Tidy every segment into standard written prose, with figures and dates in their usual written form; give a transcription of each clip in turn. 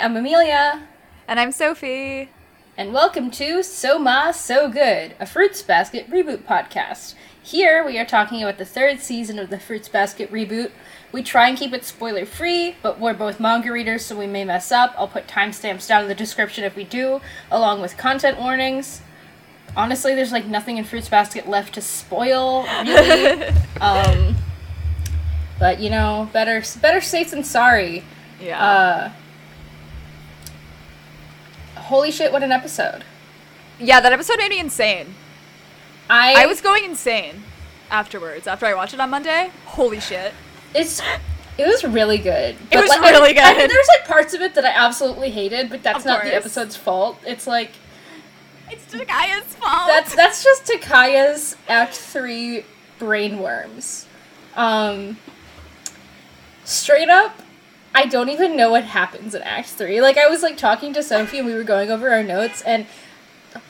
I'm Amelia. And I'm Sophie. And welcome to So Ma, So Good, a Fruits Basket reboot podcast. Here we are talking about the third season of the Fruits Basket reboot. We try and keep it spoiler free, but we're both manga readers, so we may mess up. I'll put timestamps down in the description if we do, along with content warnings. Honestly, there's like nothing in Fruits Basket left to spoil, really. But you know, better safe than sorry. Yeah. Holy shit, what an episode. Yeah, that episode made me insane. I was going insane afterwards, after I watched it on Monday. Holy shit. It was really good. It was really good. I mean, there's like parts of it that I absolutely hated, but that's not the episode's fault. It's like... It's Takaya's fault. That's just Takaya's Act 3 brainworms. Straight up, I don't even know what happens in Act 3. Like, I was, like, talking to Sophie, and we were going over our notes, and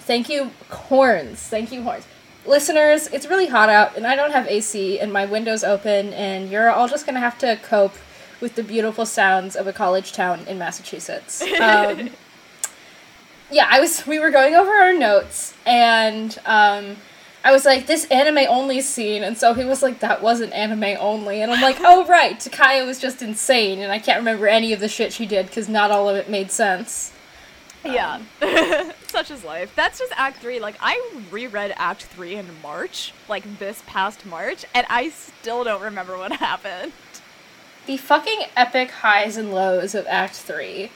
thank you, horns. Listeners, it's really hot out, and I don't have AC, and my window's open, and you're all just gonna have to cope with the beautiful sounds of a college town in Massachusetts. Yeah, we were going over our notes, and, I was like, this anime-only scene, and so he was like, that wasn't anime-only, and I'm like, oh, right, Takaya was just insane, and I can't remember any of the shit she did, because not all of it made sense. Yeah. Such is life. That's just Act 3. Like, I reread Act 3 in March, like, this past March, and I still don't remember what happened. The fucking epic highs and lows of Act 3.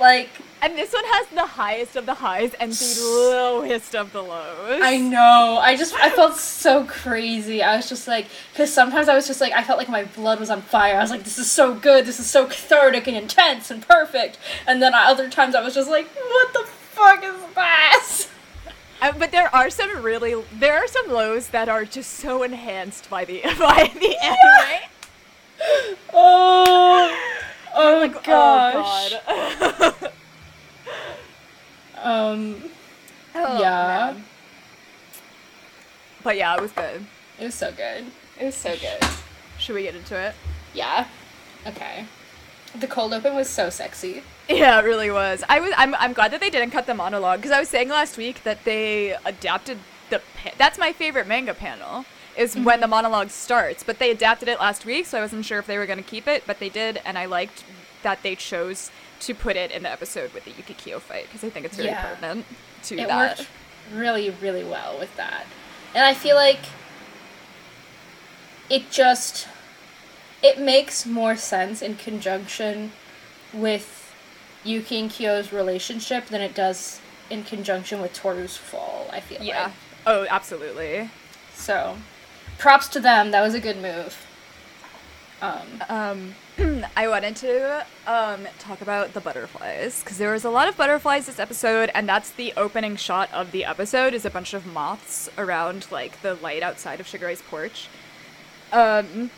Like... And this one has the highest of the highs and the lowest of the lows. I know. I felt so crazy. I was just like, because sometimes I was just like, I felt like my blood was on fire. I was like, this is so good. This is so cathartic and intense and perfect. And then other times I was just like, what the fuck is this? But there are some lows that are just so enhanced by the anime. Oh like, gosh. Oh, God. Yeah. Man. But yeah, it was good. It was so good. Should we get into it? Yeah. Okay. The cold open was so sexy. Yeah, it really was. I'm glad that they didn't cut the monologue, because I was saying last week that they adapted that's my favorite manga panel, is when the monologue starts, but they adapted it last week, so I wasn't sure if they were going to keep it, but they did, and I liked that they chose to put it in the episode with the Yuki Kyo fight, because I think it's really pertinent to that. It worked really, really well with that. And I feel like it makes more sense in conjunction with Yuki and Kyo's relationship than it does in conjunction with Toru's fall, I feel like. Yeah. Oh, absolutely. So, props to them. That was a good move. I wanted to talk about the butterflies, because there was a lot of butterflies this episode, and that's the opening shot of the episode, is a bunch of moths around, like, the light outside of Shigure's porch. So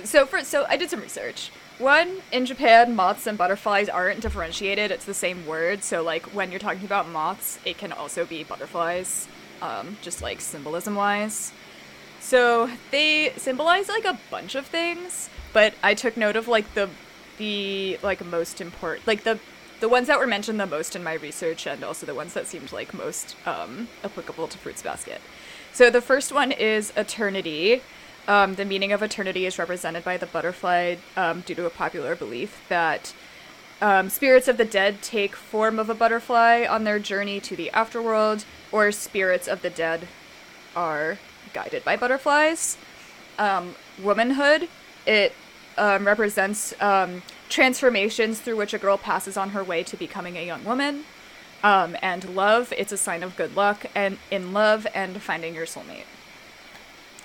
I did some research. One, in Japan, moths and butterflies aren't differentiated, it's the same word, so, like, when you're talking about moths, it can also be butterflies, just, like, symbolism-wise. So they symbolize, like, a bunch of things, but I took note of, like, the like, most important, like, the ones that were mentioned the most in my research, and also the ones that seemed, like, most applicable to Fruits Basket. So the first one is eternity. The meaning of eternity is represented by the butterfly due to a popular belief that spirits of the dead take form of a butterfly on their journey to the afterworld, or spirits of the dead are... guided by butterflies. Womanhood, it represents transformations through which a girl passes on her way to becoming a young woman. And love, it's a sign of good luck and in love and finding your soulmate.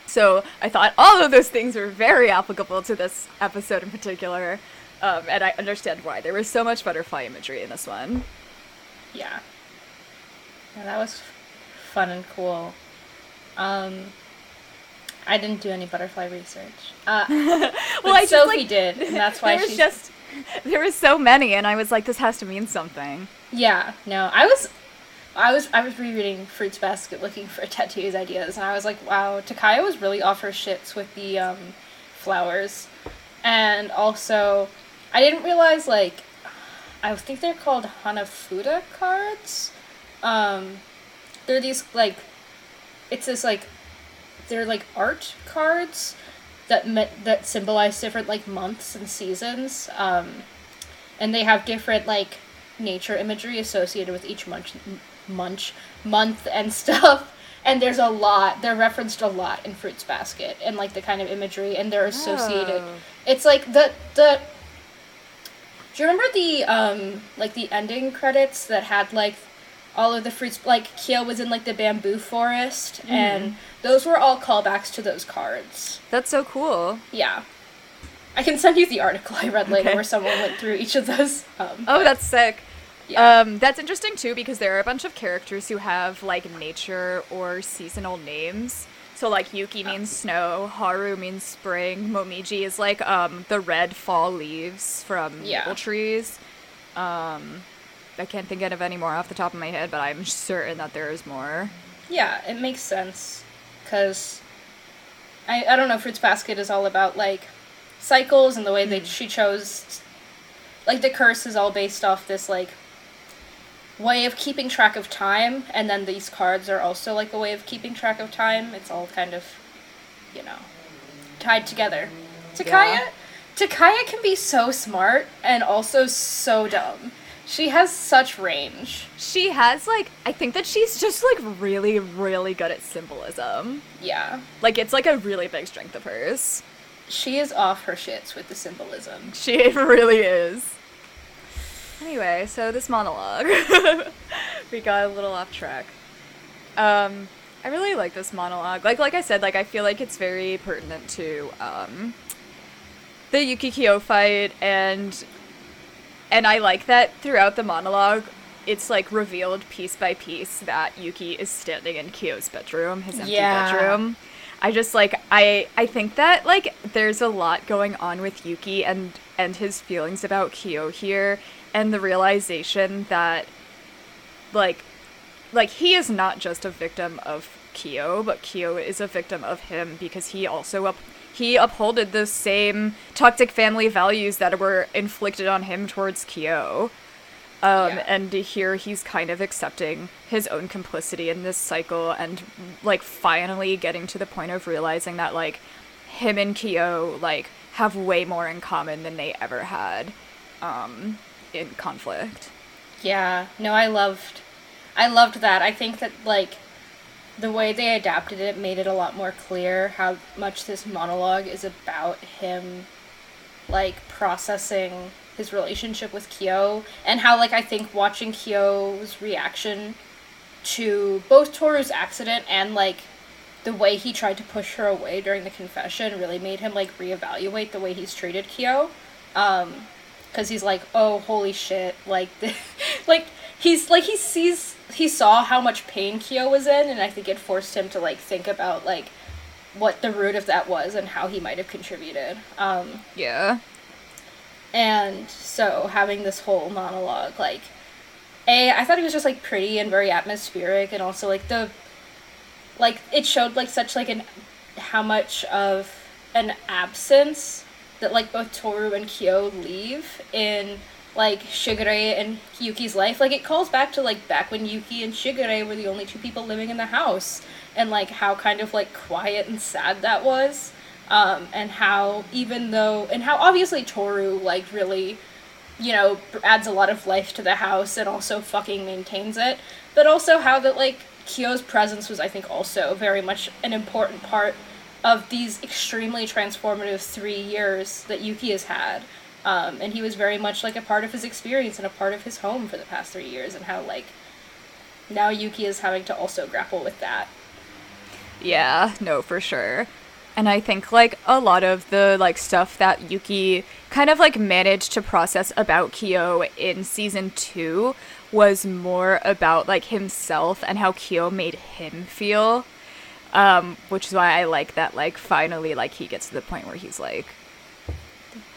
So I thought all of those things were very applicable to this episode in particular, and I understand why. There was so much butterfly imagery in this one. Yeah. Yeah, that was fun and cool. I didn't do any butterfly research. Well, I Sophie like, did, and that's why she... There was so many, and I was like, this has to mean something. Yeah, no, I was rereading Fruits Basket looking for tattoos ideas, and I was like, wow, Takaya was really off her shits with the, flowers, and also I didn't realize, like, I think they're called Hanafuda cards. They're these, like, it's this, like, they're, like, art cards that symbolize different, like, months and seasons. And they have different, like, nature imagery associated with each month and stuff. And there's a lot, they're referenced a lot in Fruits Basket, and, like, the kind of imagery, and they're associated. Oh. It's, like, the... Do you remember the, like, the ending credits that had, like, all of the fruits, like, Kyo was in, like, the bamboo forest, and those were all callbacks to those cards. That's so cool. Yeah. I can send you the article I read later where someone went through each of those. Oh, that's sick. Yeah. That's interesting, too, because there are a bunch of characters who have, like, nature or seasonal names. So, like, Yuki means snow, Haru means spring, Momiji is, like, the red fall leaves from maple trees. I can't think of any more off the top of my head, but I'm certain that there is more. Yeah, it makes sense, because, I don't know, Fruits Basket is all about, like, cycles and the way that she chose, like, the curse is all based off this, like, way of keeping track of time, and then these cards are also like a way of keeping track of time. It's all kind of, you know, tied together. Takaya can be so smart and also so dumb. She has such range. She has, like, I think that she's just, like, really, really good at symbolism. Yeah. Like, it's, like, a really big strength of hers. She is off her shits with the symbolism. She really is. Anyway, so this monologue, we got a little off track. I really like this monologue. Like I said, like, I feel like it's very pertinent to the Yuki-Kyo fight, and I like that throughout the monologue, it's, like, revealed piece by piece that Yuki is standing in Kyo's bedroom, his empty bedroom. I just, like, I think that, like, there's a lot going on with Yuki and his feelings about Kyo here, and the realization that, like, he is not just a victim of Kyo, but Kyo is a victim of him, because he also he upholded the same toxic family values that were inflicted on him towards Kyo. And here he's kind of accepting his own complicity in this cycle, and, like, finally getting to the point of realizing that, like, him and Kyo, like, have way more in common than they ever had in conflict. Yeah. No, I loved that. I think that, like, the way they adapted it made it a lot more clear how much this monologue is about him, like, processing his relationship with Kyo, and how, like, I think watching Kyo's reaction to both Toru's accident and, like, the way he tried to push her away during the confession really made him, like, reevaluate the way he's treated Kyo, because he's like, oh, holy shit, like, like, he's, like, he saw how much pain Kyo was in, and I think it forced him to, like, think about, like, what the root of that was and how he might have contributed. And so having this whole monologue, like, I thought it was just, like, pretty and very atmospheric, and also, like, the, like, it showed, like, such, like, how much of an absence that, like, both Toru and Kyo leave in, like, Shigure and Yuki's life. Like, it calls back to, like, back when Yuki and Shigure were the only two people living in the house, and, like, how kind of, like, quiet and sad that was. And how, even though, and how obviously Toru, like, really, you know, adds a lot of life to the house and also fucking maintains it, but also how that, like, Kyo's presence was, I think, also very much an important part of these extremely transformative 3 years that Yuki has had, and he was very much, like, a part of his experience and a part of his home for the past 3 years, and how, like, now Yuki is having to also grapple with that. Yeah, no, for sure. And I think, like, a lot of the, like, stuff that Yuki kind of, like, managed to process about Kyo in season 2 was more about, like, himself and how Kyo made him feel, which is why I like that, like, finally, like, he gets to the point where he's like,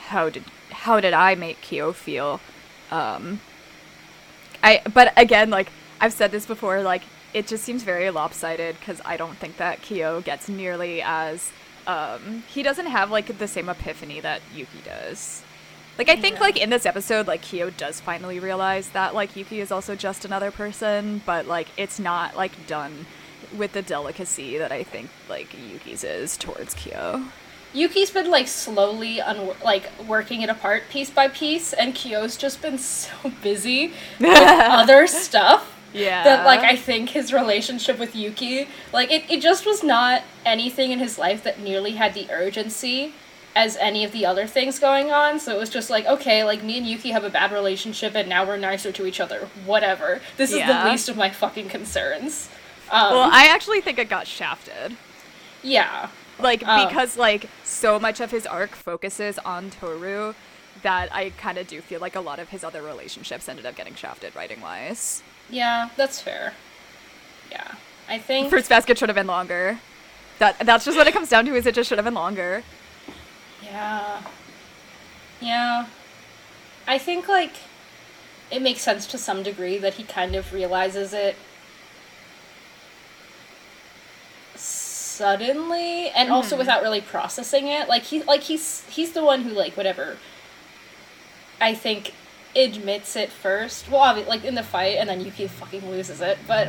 how did I make Kyo feel? But again, like, I've said this before, like, it just seems very lopsided, because I don't think that Kyo gets nearly as he doesn't have, like, the same epiphany that Yuki does. Like, I think, like, in this episode, like, Kyo does finally realize that, like, Yuki is also just another person, but, like, it's not, like, done with the delicacy that I think, like, Yuki's is towards Kyo. Yuki's been, like, slowly, working it apart piece by piece, and Kyo's just been so busy with other stuff. Yeah. That, like, I think his relationship with Yuki, like, it just was not anything in his life that nearly had the urgency as any of the other things going on, so it was just like, okay, like, me and Yuki have a bad relationship, and now we're nicer to each other. Whatever. This is the least of my fucking concerns. Well, I actually think it got shafted. Yeah. Like, because, like, so much of his arc focuses on Toru that I kind of do feel like a lot of his other relationships ended up getting shafted writing-wise. Yeah, that's fair. Yeah. I think... Fruits Basket should have been longer. That's just what it comes down to, is it just should have been longer. Yeah. Yeah. I think, like, it makes sense to some degree that he kind of realizes it suddenly, and also without really processing it. Like, he's the one who, like, whatever, I think, admits it first. Well, obviously, like, in the fight, and then Yuki fucking loses it, but,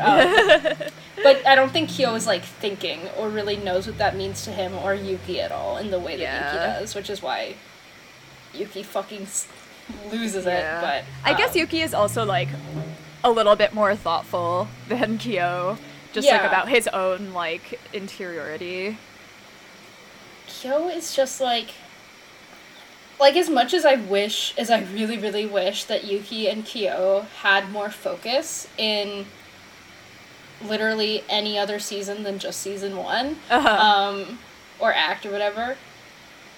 but I don't think Kyo is, like, thinking or really knows what that means to him or Yuki at all in the way that Yuki does, which is why Yuki fucking loses it, but... I guess Yuki is also, like, a little bit more thoughtful than Kyo, just, like, about his own, like, interiority. Kyo is just, like, as much as I really, really wish that Yuki and Kyo had more focus in literally any other season than just season one, or act or whatever,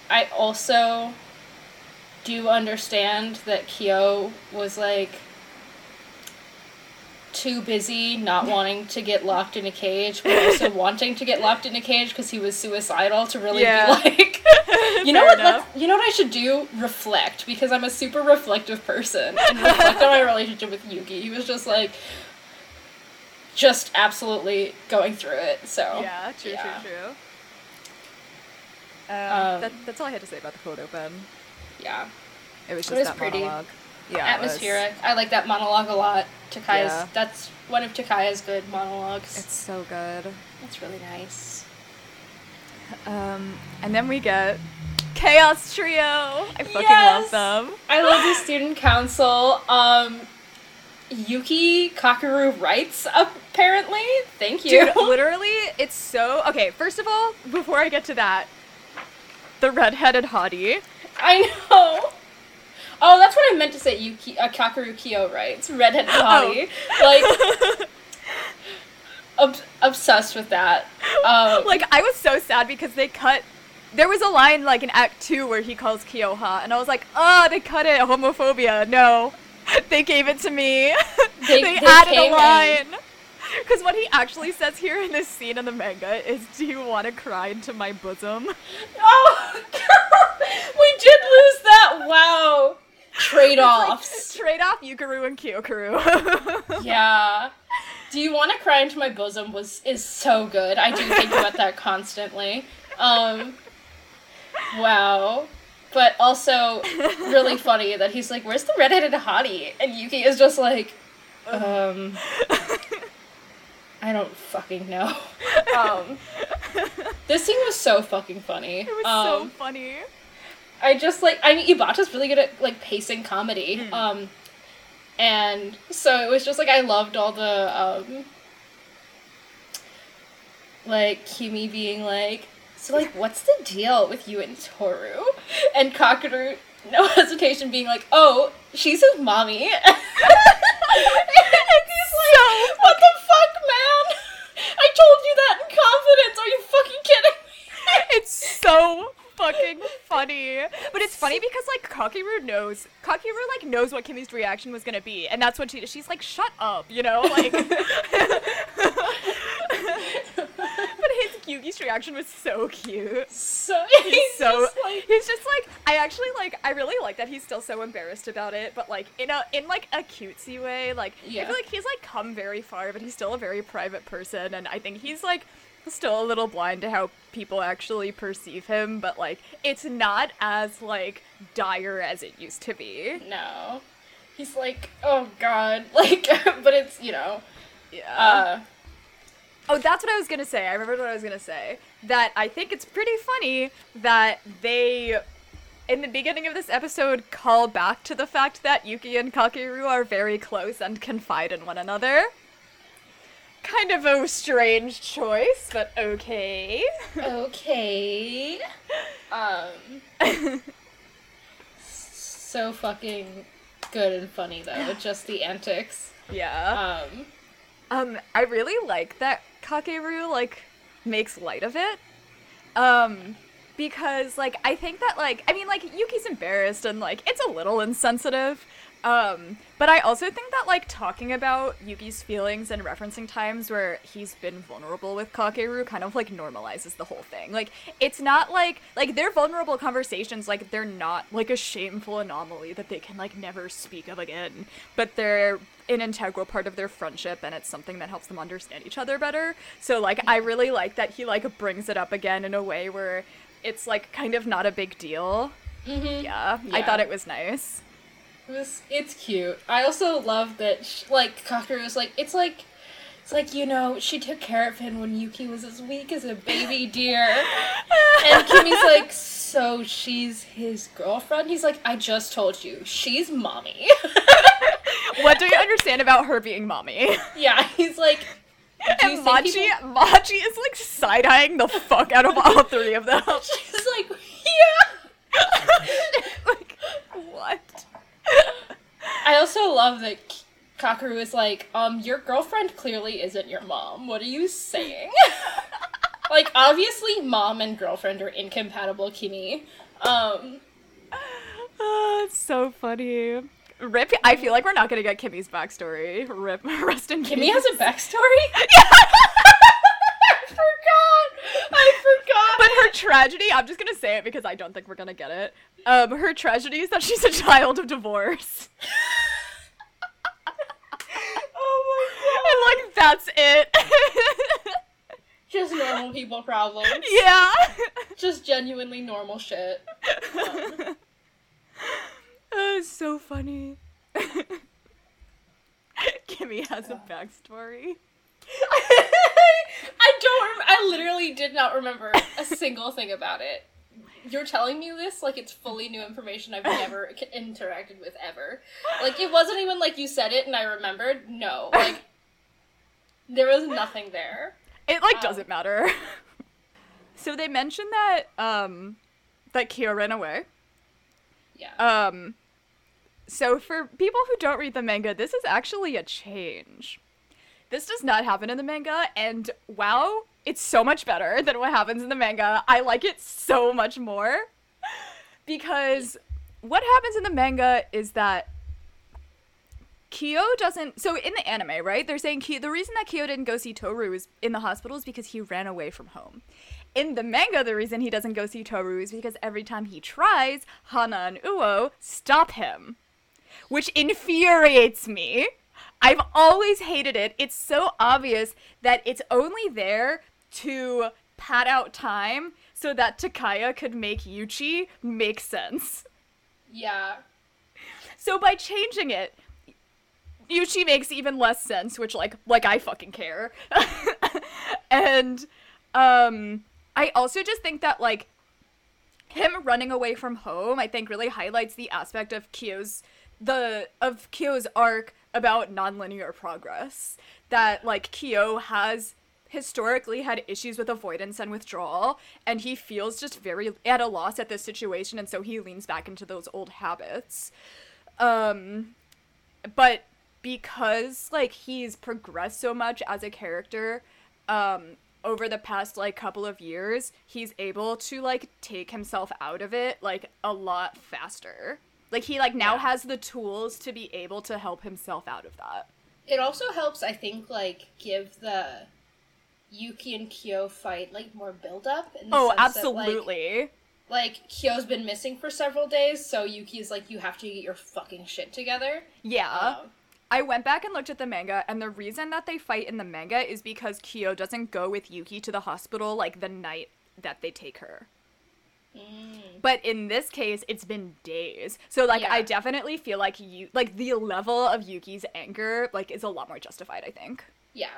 I also do understand that Kyo was, like, too busy not wanting to get locked in a cage, but also wanting to get locked in a cage because he was suicidal to really be like, you know what, you know what I should do? Reflect, because I'm a super reflective person, and reflect on my relationship with Yuki. He was just like, just absolutely going through it, so. Yeah, true. That's all I had to say about the cold open. Yeah. It was just that pretty monologue. Yeah, atmospheric. I like that monologue a lot. Takaya's that's one of Takaya's good monologues. It's so good. It's really nice. And then we get Chaos Trio. I fucking love them. I love the student council. Yuki Kakeru writes, apparently. Thank you. Dude, literally, it's so... Okay, first of all, before I get to that, the redheaded hottie. I know. Oh, that's what I meant to say. Yuki, Kakeru Kyo writes redheaded hottie. Oh. Like, obsessed with that. Like, I was so sad because they cut. There was a line, like, in Act 2 where he calls Kyo hot, and I was like, oh, they cut it. Homophobia. No, they gave it to me. They added a line. Because what he actually says here in this scene in the manga is, do you want to cry into my bosom? Oh, we did lose that. Wow. Trade-offs. Like, trade-off Yukaru and Kyokaru. Yeah. Do you want to cry into my bosom is so good. I do think about that constantly. Wow. But also really funny that he's like, where's the redheaded hottie? And Yuki is just like, I don't fucking know. This scene was so fucking funny. It was so funny. I just, like, I mean, Ibata's really good at, like, pacing comedy. And so it was just, like, I loved all the, like, Kimi being like, so, like, what's the deal with you and Toru? And Kakeru, no hesitation, being like, oh, she's his mommy. And he's like, so what the fuck, man? I told you that in confidence. Are you fucking kidding me? It's so fucking funny. But it's funny because, like, Kakeru knows what Kimi's reaction was gonna be, and that's when she's like, shut up, you know, like. But his Yuki's reaction was so cute. He's just like I really like that he's still so embarrassed about it, but, like, in a cutesy way, like, I feel like he's, like, come very far, but he's still a very private person, and I think he's, like, still a little blind to how people actually perceive him, but, like, it's not as, like, dire as it used to be. No. He's like, oh, God. Like, but it's, you know. Yeah. Oh, that's what I was gonna say. I remembered what I was gonna say. That I think it's pretty funny that they, in the beginning of this episode, call back to the fact that Yuki and Kakeru are very close and confide in one another. Kind of a strange choice, but okay. Okay. So fucking good and funny, though. Just the antics. Yeah. I really like that Kakeru, like, makes light of it, because, like, I think that, like, I mean, like, Yuki's embarrassed and, like, it's a little insensitive, but I also think that, like, talking about Yuki's feelings and referencing times where he's been vulnerable with Kakeru kind of, like, normalizes the whole thing. Like, it's not, like, their vulnerable conversations, like, they're not, like, a shameful anomaly that they can, like, never speak of again, but they're an integral part of their friendship, and it's something that helps them understand each other better. So, like, I really like that he, like, brings it up again in a way where it's, like, kind of not a big deal. Mm-hmm. Yeah, I thought it was nice. It's cute. I also love that, like, Kakeru was like, it's like, you know, she took care of him when Yuki was as weak as a baby deer. And Kimi's like, so she's his girlfriend? He's like, I just told you, she's mommy. What do you understand about her being mommy? Yeah, he's like... And Machi is, like, side-eyeing the fuck out of all three of them. She's like, yeah! Like, what? I also love that Kakeru is like, your girlfriend clearly isn't your mom. What are you saying? Like, obviously mom and girlfriend are incompatible, Kimi. It's so funny. Rip, I feel like we're not gonna get Kimi's backstory. Rip, rest in peace. Kimi has a backstory? Yeah! I forgot! But her tragedy, I'm just gonna say it because I don't think we're gonna get it. Her tragedy is that she's a child of divorce. Oh my god. And, like, that's it. Just normal people problems. Yeah. Just genuinely normal shit. Oh, it's so funny. Kimi has a backstory. I literally did not remember a single thing about it. You're telling me this like it's fully new information I've never interacted with ever. Like, it wasn't even like you said it and I remembered. No, like, there was nothing there. It, like, doesn't matter. So they mentioned that, that Kyo ran away. Yeah. So for people who don't read the manga, this is actually a change. This does not happen in the manga, and wow, it's so much better than what happens in the manga. I like it so much more. Because what happens in the manga is that Kyo doesn't... So in the anime, right, they're saying the reason that Kyo didn't go see Toru is in the hospital is because he ran away from home. In the manga, the reason he doesn't go see Toru is because every time he tries, Hana and Uo stop him, which infuriates me. I've always hated it. It's so obvious that it's only there to pad out time so that Takaya could make Yuchi make sense. Yeah. So by changing it, Yuchi makes even less sense, which, like I fucking care. And, I also just think that, like, him running away from home, I think, really highlights the aspect of Kyo's arc about nonlinear progress. That, like, Kyo has historically had issues with avoidance and withdrawal, and he feels just very at a loss at this situation, and so he leans back into those old habits. But because, like, he's progressed so much as a character, over the past, like, couple of years, he's able to, like, take himself out of it, like, a lot faster. Like, he, like, now has the tools to be able to help himself out of that. It also helps, I think, like, give the Yuki and Kyo fight, like, more build-up. In the sense absolutely. That, like, Kyo's been missing for several days, so Yuki's like, you have to get your fucking shit together. Yeah. I went back and looked at the manga, and the reason that they fight in the manga is because Kyo doesn't go with Yuki to the hospital, like, the night that they take her. Mm. But in this case, it's been days. So, like, yeah. I definitely feel like the level of Yuki's anger, like, is a lot more justified, I think. Yeah.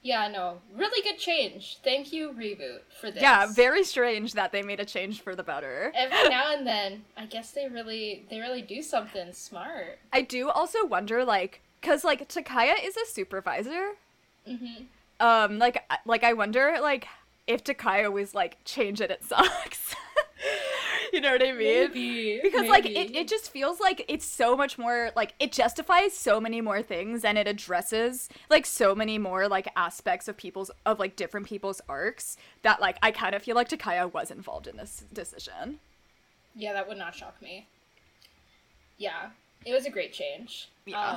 Yeah, no. Really good change. Thank you, Reboot, for this. Yeah, very strange that they made a change for the better. Every now and then, I guess they really do something smart. I do also wonder, like, because, like, Takaya is a supervisor. Mm-hmm. I wonder, like, if Takaya was, like, change it sucks. You know what I mean? Maybe. Like, it just feels like it's so much more, like, it justifies so many more things, and it addresses, like, so many more, like, aspects of, like, different people's arcs that, like, I kind of feel like Takaya was involved in this decision. Yeah, that would not shock me. Yeah. It was a great change. Yeah.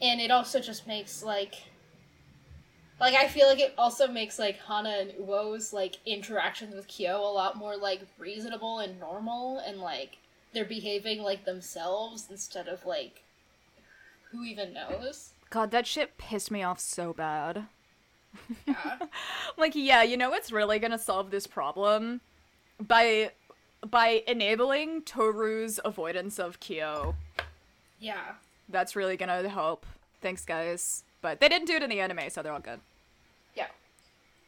And it also just makes, like, I feel like it also makes, like, Hana and Uo's, like, interactions with Kyo a lot more, like, reasonable and normal, and, like, they're behaving like themselves instead of, like, who even knows. God, that shit pissed me off so bad. Yeah. Like, yeah, you know what's really gonna solve this problem? By enabling Toru's avoidance of Kyo. Yeah. That's really gonna help. Thanks, guys. But they didn't do it in the anime, so they're all good. Yeah.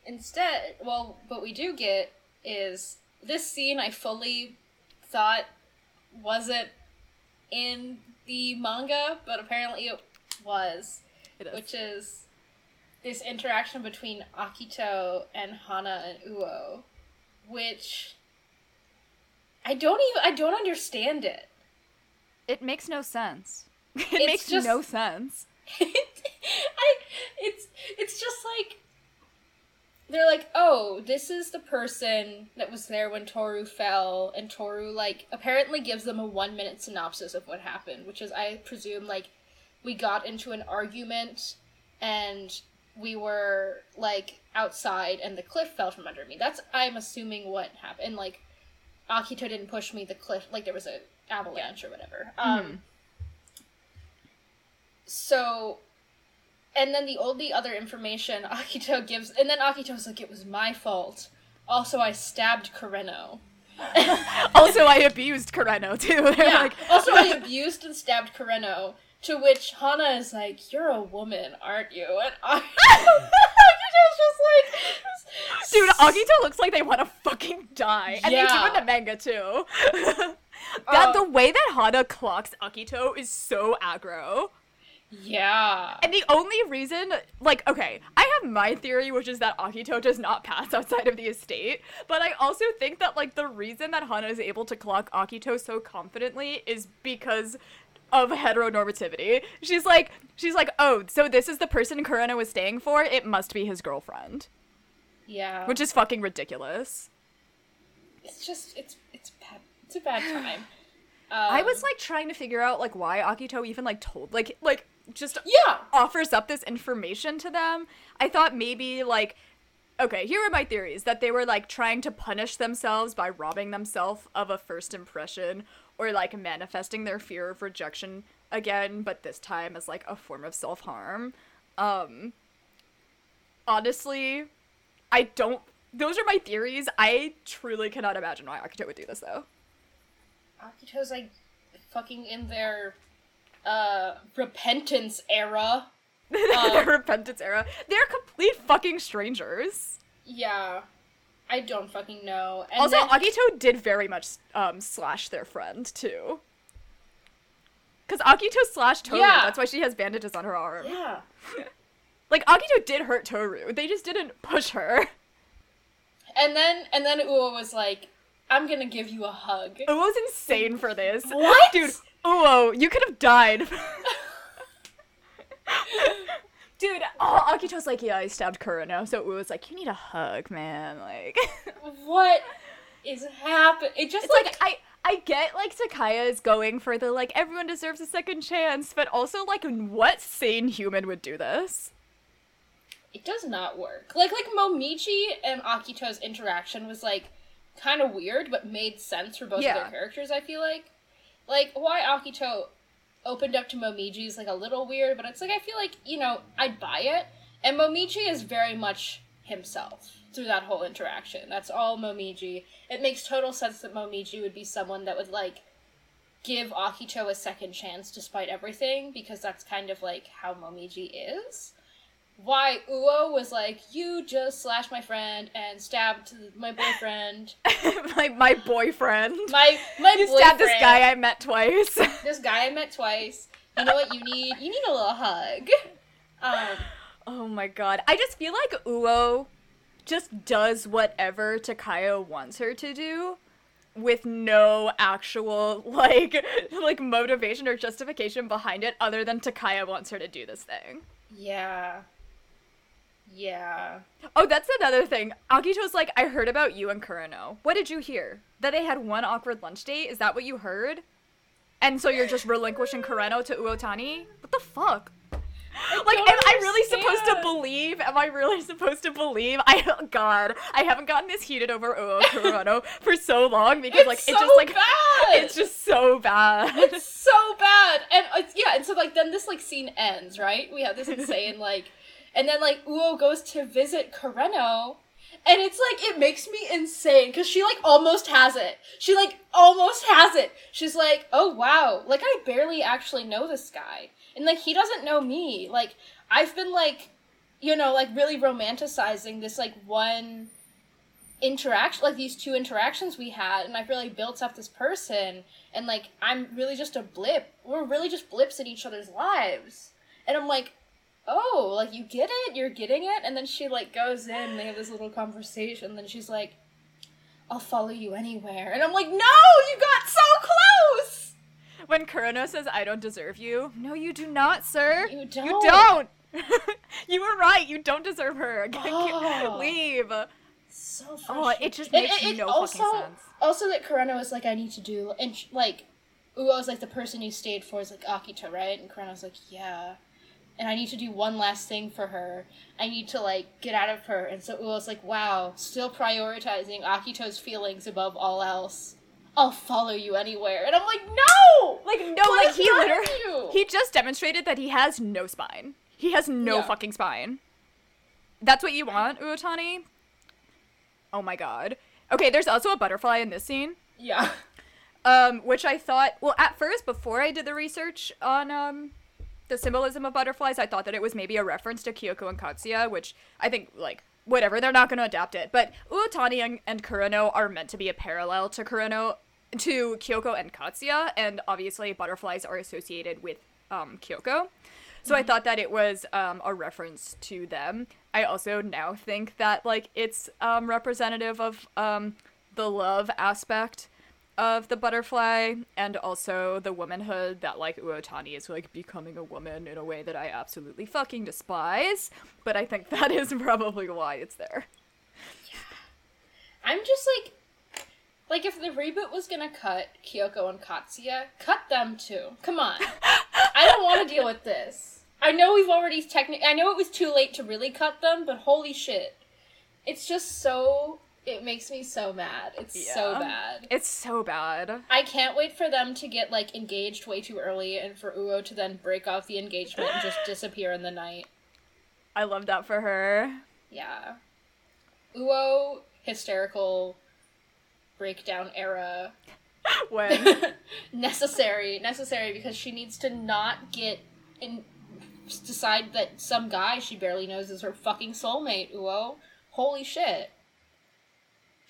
Instead, well, what we do get is this scene I fully thought wasn't in the manga, but apparently it was. It is. Which is this interaction between Akito and Hana and Uo, which I don't understand it. It makes no sense. No sense. It's just like, they're like, oh, this is the person that was there when Toru fell, and Toru, like, apparently gives them a 1-minute synopsis of what happened, which is, I presume, like, we got into an argument, and we were, like, outside, and the cliff fell from under me. That's, I'm assuming, what happened. And, like, Akito didn't push me, the cliff, like, there was an avalanche or whatever. So, and then the other information Akito gives, and then Akito's like, it was my fault. Also, I stabbed Kureno. Also, I abused Kureno, too. Yeah, like... also, I abused and stabbed Kureno, to which Hana is like, you're a woman, aren't you? And Akito's just like... Dude, Akito looks like they want to fucking die. And they do in the manga, too. The way that Hana clocks Akito is so aggro. Yeah. And the only reason, like, okay, I have my theory, which is that Akito does not pass outside of the estate, but I also think that, like, the reason that Hana is able to clock Akito so confidently is because of heteronormativity. She's like, oh, so this is the person Kureno was staying for? It must be his girlfriend. Yeah. Which is fucking ridiculous. It's just, it's a bad time. I was, like, trying to figure out, like, why Akito even, like, told, like, just offers up this information to them. I thought maybe, like, okay, here are my theories, that they were, like, trying to punish themselves by robbing themselves of a first impression, or, like, manifesting their fear of rejection again, but this time as, like, a form of self-harm. Honestly, those are my theories. I truly cannot imagine why Akito would do this, though. Akito's, like, fucking in their, repentance era. Their repentance era. They're complete fucking strangers. Yeah. I don't fucking know. And also, Akito did very much, slash their friend, too. Because Akito slashed Toru. Yeah. That's why she has bandages on her arm. Yeah. Like, Akito did hurt Toru. They just didn't push her. And then Uo was like, I'm gonna give you a hug. Uo's insane for this. What? Dude, Uo, you could have died. Dude, Akito's like, yeah, I stabbed Kureno. So Uo's like, you need a hug, man. Like, what is happening? It just, like, I get, like, Takaya is going for the, like, everyone deserves a second chance, but also, like, what sane human would do this? It does not work. Like, Momiji and Akito's interaction was, like, kind of weird, but made sense for both of their characters, I feel like. Like, why Akito opened up to Momiji is, like, a little weird, but it's, like, I feel like, you know, I'd buy it. And Momiji is very much himself through that whole interaction. That's all Momiji. It makes total sense that Momiji would be someone that would, like, give Akito a second chance despite everything, because that's kind of, like, how Momiji is. Why Uo was like, you just slashed my friend and stabbed my boyfriend. my boyfriend. My you boyfriend. You stabbed this guy I met twice. You know what you need? You need a little hug. Oh my god. I just feel like Uo just does whatever Takaya wants her to do with no actual, like motivation or justification behind it other than Takaya wants her to do this thing. Yeah. Oh, that's another thing. Akito's like, I heard about you and Kureno. What did you hear? That they had one awkward lunch date? Is that what you heard? And so you're just relinquishing Kureno to Uotani? What the fuck? Like, am I really supposed to believe? God, I haven't gotten this heated over Uo Kureno for so long because, like, it's just so bad. It's so bad. And, yeah, and so, like, then this, like, scene ends, right? We have this insane, like, and then, like, Uo goes to visit Kureno, and it's, like, it makes me insane because she, like, almost has it. She's like, oh, wow, like, I barely actually know this guy. And, like, he doesn't know me. Like, I've been, like, you know, like, really romanticizing this, like, one interaction, like, these two interactions we had, and I've really built up this person, and, like, I'm really just a blip. We're really just blips in each other's lives. And I'm like, oh, like, you get it? You're getting it? And then she, like, goes in, and they have this little conversation, and then she's like, I'll follow you anywhere. And I'm like, no, you got so close! When Kureno says, I don't deserve you, no, you do not, sir. You don't. You were right. You don't deserve her. Oh. Leave. So frustrating. Oh, it just makes no fucking sense. Also that Kureno is like, I need to do, and like, Uo's like, the person you stayed for is like Akito, right? And Kureno's like, yeah. And I need to do one last thing for her. I need to, like, get out of her. And so Uo's like, wow, still prioritizing Akito's feelings above all else. I'll follow you anywhere. And I'm like, no! Like, no, what, like, he literally... He just demonstrated that he has no spine. He has no fucking spine. That's what you want, Uotani? Oh my god. Okay, there's also a butterfly in this scene. Yeah. Which I thought... Well, at first, before I did the research on the symbolism of butterflies, I thought that it was maybe a reference to Kyoko and Katsuya, which I think, like... Whatever, they're not going to adapt it. But Uotani and Kureno are meant to be a parallel to Kureno, to Kyoko and Katsuya, and obviously butterflies are associated with Kyoko. So I thought that it was a reference to them. I also now think that, like, it's representative of the love aspect of the butterfly, and also the womanhood that, like, Uotani is, like, becoming a woman in a way that I absolutely fucking despise, but I think that is probably why it's there. Yeah. I'm just, like, if the reboot was gonna cut Kyoko and Katsuya, cut them too. Come on. I don't want to deal with this. I know we've already I know it was too late to really cut them, but holy shit. It's just so... It makes me so mad. It's so bad. I can't wait for them to get, like, engaged way too early and for Uo to then break off the engagement and just disappear in the night. I love that for her. Yeah. Uo, hysterical, breakdown era. When? Necessary, because she needs to not decide that some guy she barely knows is her fucking soulmate, Uo. Holy shit.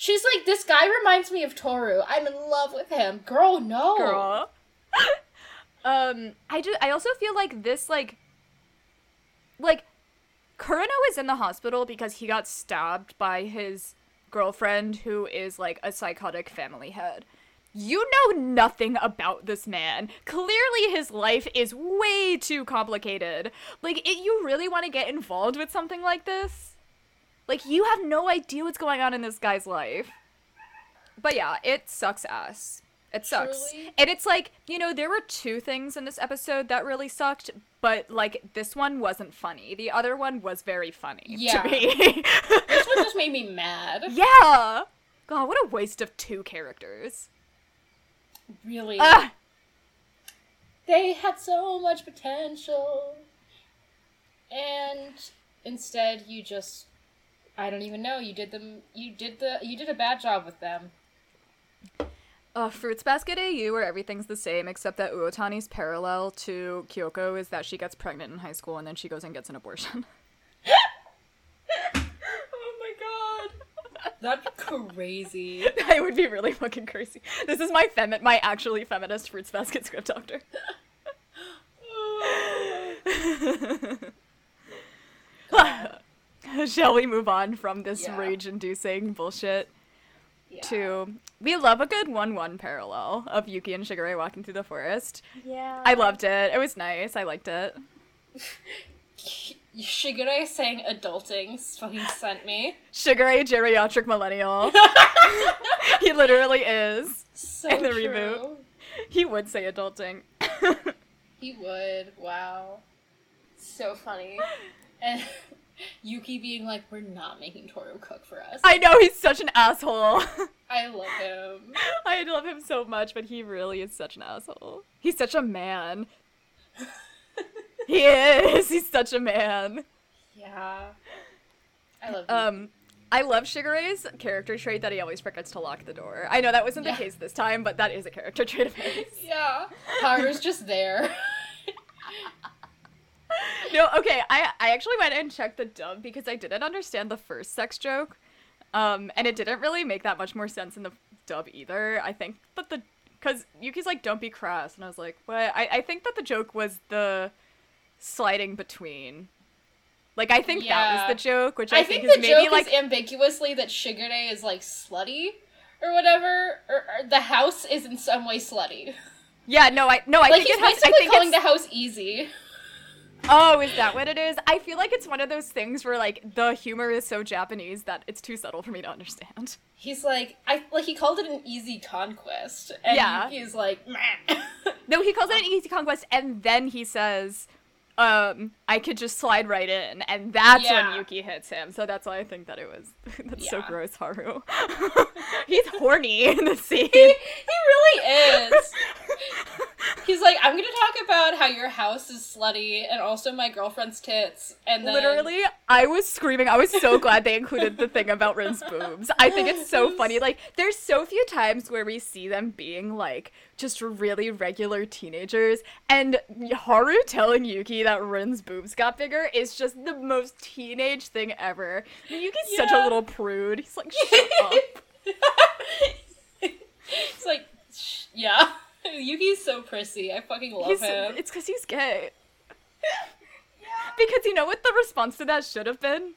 She's like, this guy reminds me of Toru. I'm in love with him. Girl, no. Girl. I also feel like this, like, Kureno is in the hospital because he got stabbed by his girlfriend who is, like, a psychotic family head. You know nothing about this man. Clearly his life is way too complicated. Like, you really want to get involved with something like this? Like, you have no idea what's going on in this guy's life. But yeah, it sucks ass. It sucks. Truly? And it's like, you know, there were two things in this episode that really sucked, but, like, this one wasn't funny. The other one was very funny to me. This one just made me mad. Yeah! God, what a waste of two characters. Really? They had so much potential. And instead you just, I don't even know, you did a bad job with them. Fruits Basket AU, where everything's the same, except that Uotani's parallel to Kyoko is that she gets pregnant in high school and then she goes and gets an abortion. Oh my god. That'd be crazy. It would be really fucking crazy. This is my actually feminist Fruits Basket script doctor. Shall we move on from this rage-inducing bullshit to... We love a good 1-1 parallel of Yuki and Shigure walking through the forest. Yeah. I loved it. It was nice. I liked it. Shigure saying adulting fucking sent me. Shigure, geriatric millennial. He literally is. So in the true. Reboot. He would say adulting. He would. Wow. So funny. And... Yuki being like, we're not making Toru cook for us. I know, he's such an asshole. I love him. I love him so much, but he really is such an asshole. He's such a man. He is. He's such a man. Yeah. I love him. I love Shigure's character trait that he always forgets to lock the door. I know that wasn't the case this time, but that is a character trait of his. Yeah. Haru's just there. No, okay, I actually went and checked the dub because I didn't understand the first sex joke, and it didn't really make that much more sense in the dub either, I think, because Yuki's like, don't be crass, and I was like, what? I think that the joke was the sliding between, like, I think that was the joke, which I think is maybe, like... I think the joke is ambiguously that Shigure is, like, slutty, or whatever, or the house is in some way slutty. Yeah, I think it has... Like, he's basically calling the house easy. Oh, is that what it is? I feel like it's one of those things where, like, the humor is so Japanese that it's too subtle for me to understand. He's like, he called it an easy conquest. And he's like, meh. No, he calls it an easy conquest, and then he says, I could just slide right in. And that's when Yuki hits him. So that's why I think that it was, that's so gross, Haru. He's horny in the scene. He really is. He's like, I'm going to talk about how your house is slutty and also my girlfriend's tits. And then... Literally, I was screaming. I was so glad they included the thing about Rin's boobs. I think it's so funny. Like, there's so few times where we see them being, like, just really regular teenagers. And Haru telling Yuki that Rin's boobs got bigger is just the most teenage thing ever. I mean, Yuki's such a little prude. He's like, shut up. It's like, yeah. Yuki's so prissy. I fucking love him. It's because he's gay. Yeah. Because you know what the response to that should have been?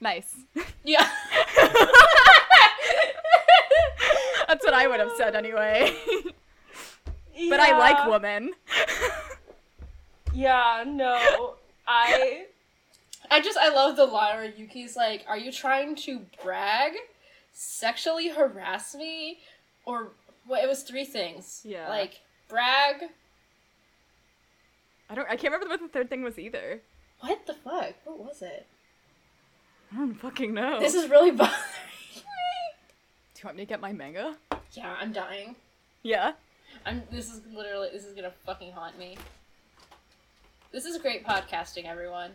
Nice. Yeah. That's what I would have said anyway. Yeah. But I like women. Yeah, no. I love the line where Yuki's like, are you trying to brag? Sexually harass me? Or... Well, it was three things. Yeah. Like, brag. I can't remember what the third thing was either. What the fuck? What was it? I don't fucking know. This is really bothering me. Do you want me to get my manga? Yeah, I'm dying. Yeah? This is gonna fucking haunt me. This is great podcasting, everyone.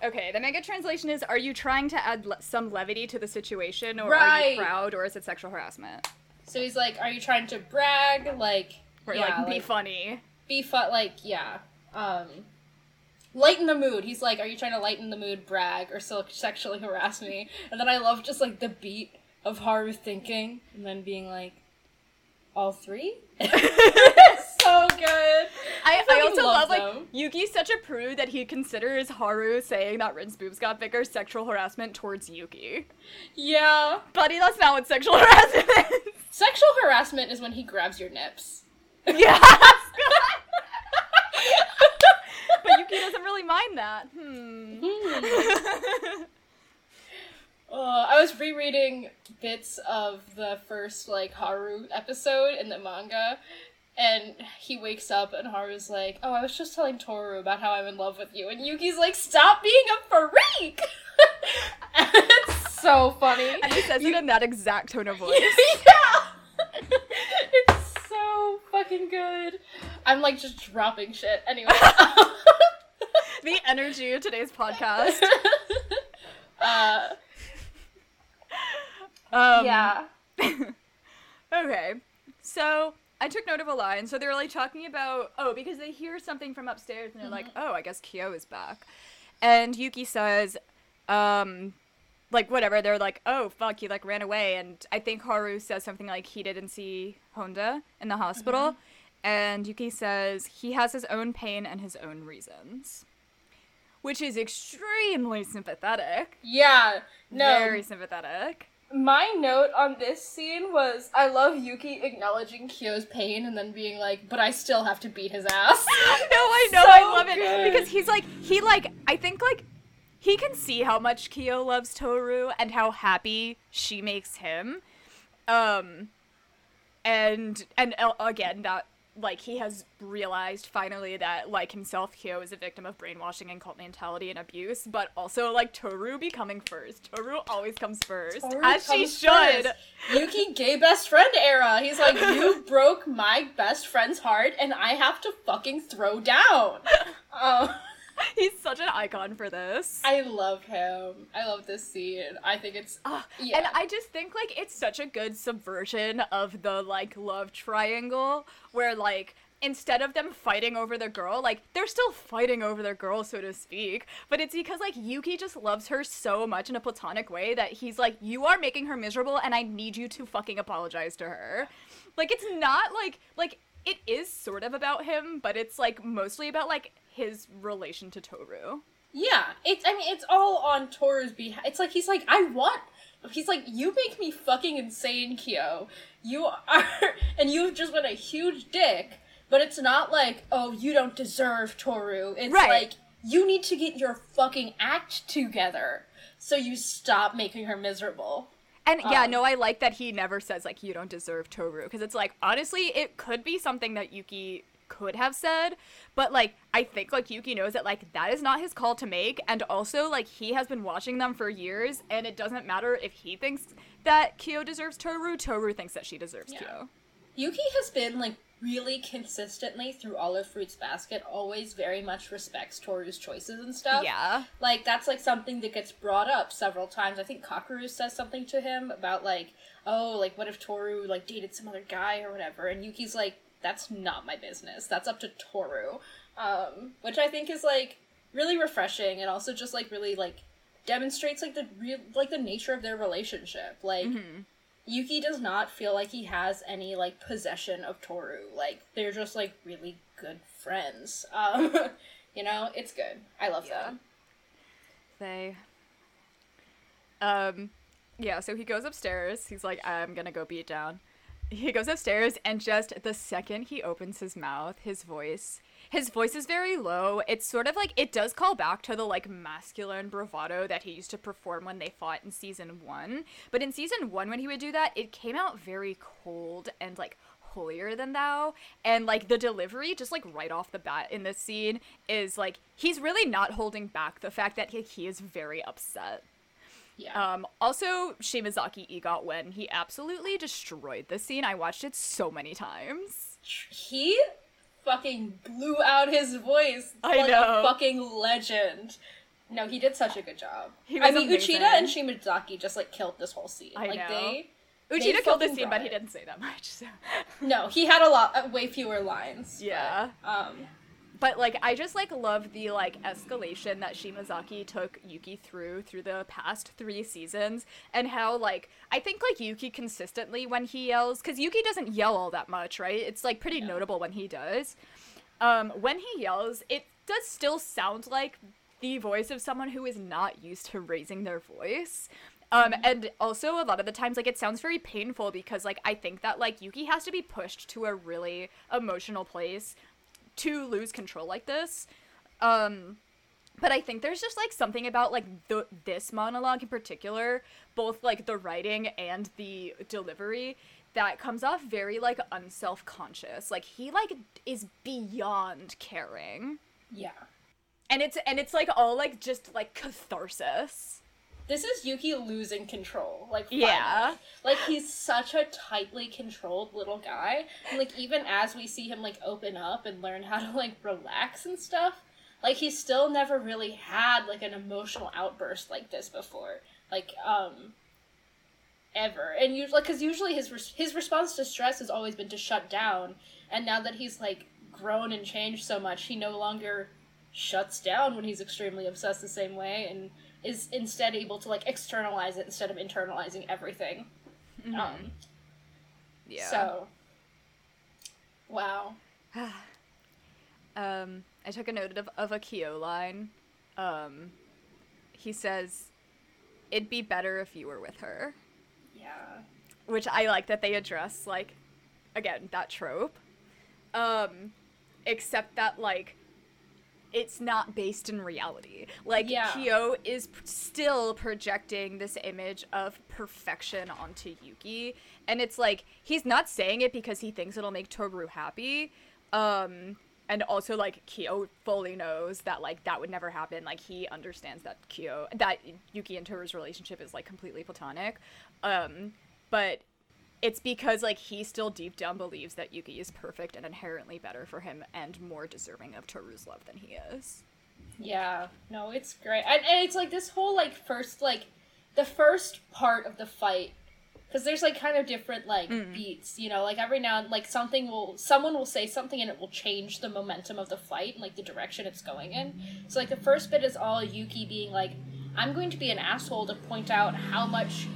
Okay, the mega translation is, are you trying to add some levity to the situation, or are you proud, or is it sexual harassment? So he's like, are you trying to brag, like, or like, be funny. Lighten the mood. He's like, are you trying to lighten the mood, brag, or still sexually harass me? And then I love just, like, the beat of Haru thinking, and then being like, all three? So good. I also love like, Yuki's such a prude that he considers Haru saying that Rin's boobs got bigger sexual harassment towards Yuki. Yeah. Buddy, that's not what sexual harassment is. Sexual harassment is when he grabs your nips. Yes! But Yuki doesn't really mind that. I was rereading bits of the first, like, Haru episode in the manga, and he wakes up, and Haru's like, oh, I was just telling Toru about how I'm in love with you, and Yuki's like, stop being a freak! It's so funny. And he says it in that exact tone of voice. Yeah! It's so fucking fucking good. I'm like just dropping shit. Anyway. The energy of today's podcast. Yeah. Okay. So I took note of a line. So they're like talking about, because they hear something from upstairs and they're like, I guess Kyo is back. And Yuki says, whatever. They're like, oh, fuck, he, ran away. And I think Haru says something like he didn't see Honda in the hospital. And Yuki says he has his own pain and his own reasons. Which is extremely sympathetic. Yeah. No. Very sympathetic. My note on this scene was, I love Yuki acknowledging Kyo's pain and then being like, but I still have to beat his ass. I love good. It. Because he's like, he can see how much Kyo loves Toru and how happy she makes him. And again, that, he has realized finally that, himself, Kyo is a victim of brainwashing and cult mentality and abuse, but also, Toru becoming first. Toru always comes first, as she should. Yuki gay best friend era. He's like, you broke my best friend's heart, and I have to fucking throw down. He's such an icon for this. I love him. I love this scene. I think it's... And I just think, it's such a good subversion of the, love triangle, where, instead of them fighting over the girl, they're still fighting over their girl, so to speak, but it's because, Yuki just loves her so much in a platonic way that he's like, you are making her miserable, and I need you to fucking apologize to her. It's not, it is sort of about him, but it's, mostly about, his relation to Toru. Yeah, it's all on Toru's behalf. It's you make me fucking insane, Kyo. You are, and you've just been a huge dick, but it's not you don't deserve Toru. It's right. You need to get your fucking act together so you stop making her miserable. And I like that he never says, you don't deserve Toru, because it's honestly, it could be something that Yuki could have said, but I think Yuki knows that that is not his call to make, and also he has been watching them for years, and it doesn't matter if he thinks that Kyo deserves Toru. Toru thinks that she deserves Kyo. Yuki has been really consistently through all of Fruits Basket always very much respects Toru's choices and stuff. Yeah, that's something that gets brought up several times. I think Kakeru says something to him about what if Toru dated some other guy or whatever, and Yuki's that's not my business. That's up to Toru. Which I think is, really refreshing and also just, really, demonstrates, the nature of their relationship. Yuki does not feel like he has any, possession of Toru. They're just, really good friends. It's good. I love them. They... Yeah, so he goes upstairs. He's like, I'm gonna go beat down. He goes upstairs, and just the second he opens his mouth, his voice is very low. It's sort of it does call back to the masculine bravado that he used to perform when they fought in season 1. But in season 1, when he would do that, it came out very cold and holier than thou. And the delivery, just right off the bat in this scene, is he's really not holding back the fact that he is very upset. Yeah. Also, Shimazaki EGOT win. He absolutely destroyed this scene. I watched it so many times. He fucking blew out his voice. I know. A fucking legend. No, he did such a good job. Amazing. Uchida and Shimazaki just, killed this whole scene. I know. Uchida killed this scene, but he didn't say that much, so... No, he had way fewer lines. Yeah. But, I just, love the, escalation that Shimazaki took Yuki through the past 3 seasons, and how, I think, Yuki consistently, when he yells, because Yuki doesn't yell all that much, right? It's, pretty notable when he does. When he yells, it does still sound like the voice of someone who is not used to raising their voice. And also, a lot of the times, it sounds very painful, because, I think that, Yuki has to be pushed to a really emotional place to lose control this. But I think there's just, something about, this monologue in particular, both, the writing and the delivery, that comes off very, unself-conscious. He, is beyond caring. Yeah. And it's all, just, catharsis. This is Yuki losing control. Like, finally. Yeah. Like, he's such a tightly controlled little guy. And, like, even as we see him, like, open up and learn how to, like, relax and stuff, like, he's still never really had, like, an emotional outburst like this before. Like, ever. And usually, because usually his response to stress has always been to shut down. And now that he's, like, grown and changed so much, he no longer shuts down when he's extremely obsessed the same way, and is instead able to, like, externalize it instead of internalizing everything. Mm-hmm. Yeah. So. Wow. I took a note of a Kyo line. He says, "It'd be better if you were with her." Yeah. Which I like that they address, like, again, that trope. Except that, like, it's not based in reality. Like, yeah. Kyo is still projecting this image of perfection onto Yuki. And it's like, he's not saying it because he thinks it'll make Toru happy. And also, like, Kyo fully knows that, like, that would never happen. Like, he understands that Yuki and Toru's relationship is, like, completely platonic. But it's because, like, he still deep down believes that Yuki is perfect and inherently better for him and more deserving of Toru's love than he is. Yeah. No, it's great. And it's, like, this whole, like, first, like, the first part of the fight, because there's, like, kind of different, like, beats, you know? Like, every now and, like, someone will say something and it will change the momentum of the fight and, like, the direction it's going in. So, like, the first bit is all Yuki being, like, I'm going to be an asshole to point out how much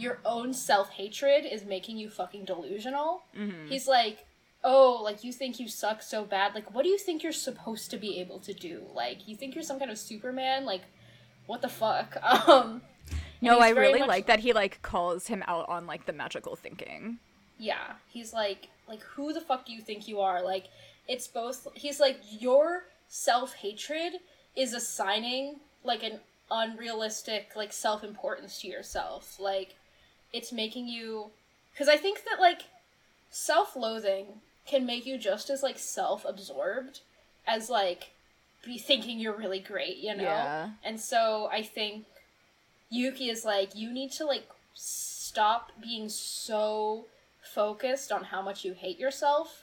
your own self-hatred is making you fucking delusional. Mm-hmm. He's like, oh, like, you think you suck so bad? Like, what do you think you're supposed to be able to do? Like, you think you're some kind of Superman? Like, what the fuck? No, I really like that he, like, calls him out on, like, the magical thinking. Yeah. He's like, who the fuck do you think you are? Like, it's both, he's like, your self-hatred is assigning, like, an unrealistic, like, self-importance to yourself. Like, it's making you, because I think that, like, self-loathing can make you just as, like, self-absorbed as, like, be thinking you're really great, you know? Yeah. And so I think Yuki is like, you need to, like, stop being so focused on how much you hate yourself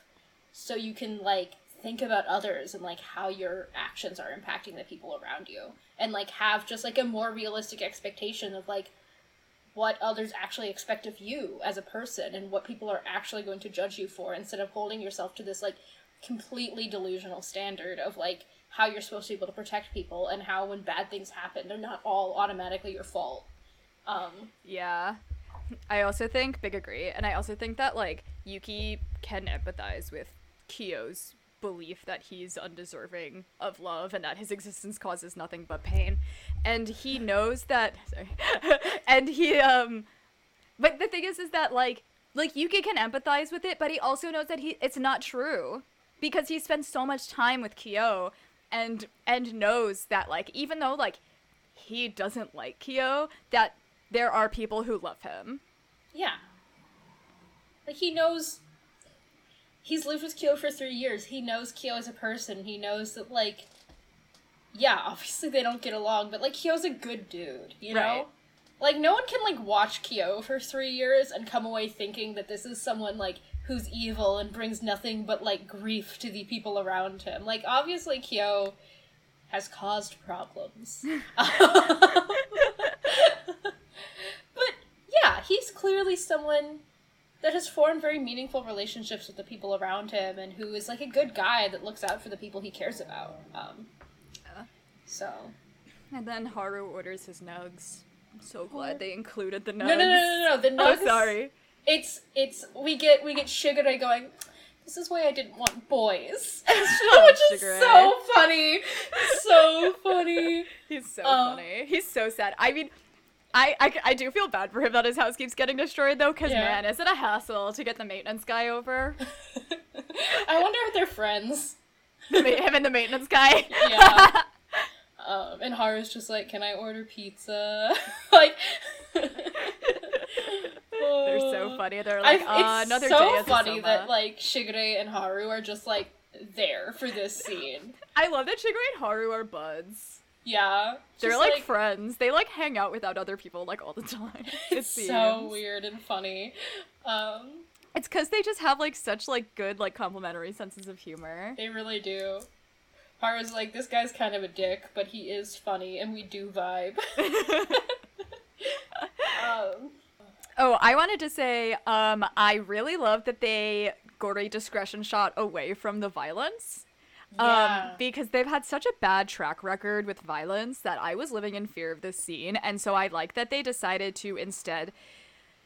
so you can, like, think about others and, like, how your actions are impacting the people around you, and, like, have just, like, a more realistic expectation of, like, what others actually expect of you as a person and what people are actually going to judge you for, instead of holding yourself to this, like, completely delusional standard of, like, how you're supposed to be able to protect people and how when bad things happen, they're not all automatically your fault. Yeah. I also think, big agree, and I also think that, like, Yuki can empathize with Kyo's belief that he's undeserving of love and that his existence causes nothing but pain, and he knows that. Sorry. And he but the thing is that like Yuki can empathize with it, but he also knows that it's not true, because he spends so much time with Kyo and knows that, like, even though, like, he doesn't like Kyo, that there are people who love him. Yeah. Like, he knows. He's lived with Kyo for 3 years. He knows Kyo as a person. He knows that, like, yeah, obviously they don't get along, but, like, Kyo's a good dude, you know? Right. Like, no one can, like, watch Kyo for 3 years and come away thinking that this is someone, like, who's evil and brings nothing but, like, grief to the people around him. Like, obviously Kyo has caused problems. But, yeah, he's clearly someone that has formed very meaningful relationships with the people around him, and who is, like, a good guy that looks out for the people he cares about. So. And then Haru orders his nugs. I'm so glad they included the nugs. No, the nugs. Oh, sorry. It's, we get Shigure going, this is why I didn't want boys. Which is so funny. So funny. He's so funny. He's so sad. I mean, I do feel bad for him that his house keeps getting destroyed, though, because, man, is it a hassle to get the maintenance guy over? I wonder if they're friends. Him and the maintenance guy? Yeah. And Haru's just like, can I order pizza? Like, they're so funny. They're like, another day at the Soma. It's so funny that, like, Shigure and Haru are just, like, there for this scene. I love that Shigure and Haru are buds. Yeah. They're like friends. They like hang out without other people like all the time. It's so weird and funny. It's because they just have like such like good like complementary senses of humor. They really do. Haru's like, this guy's kind of a dick, but he is funny and we do vibe. Oh, I wanted to say, I really love that they gory discretion shot away from the violence. Yeah. Because they've had such a bad track record with violence that I was living in fear of this scene. And so I like that they decided to instead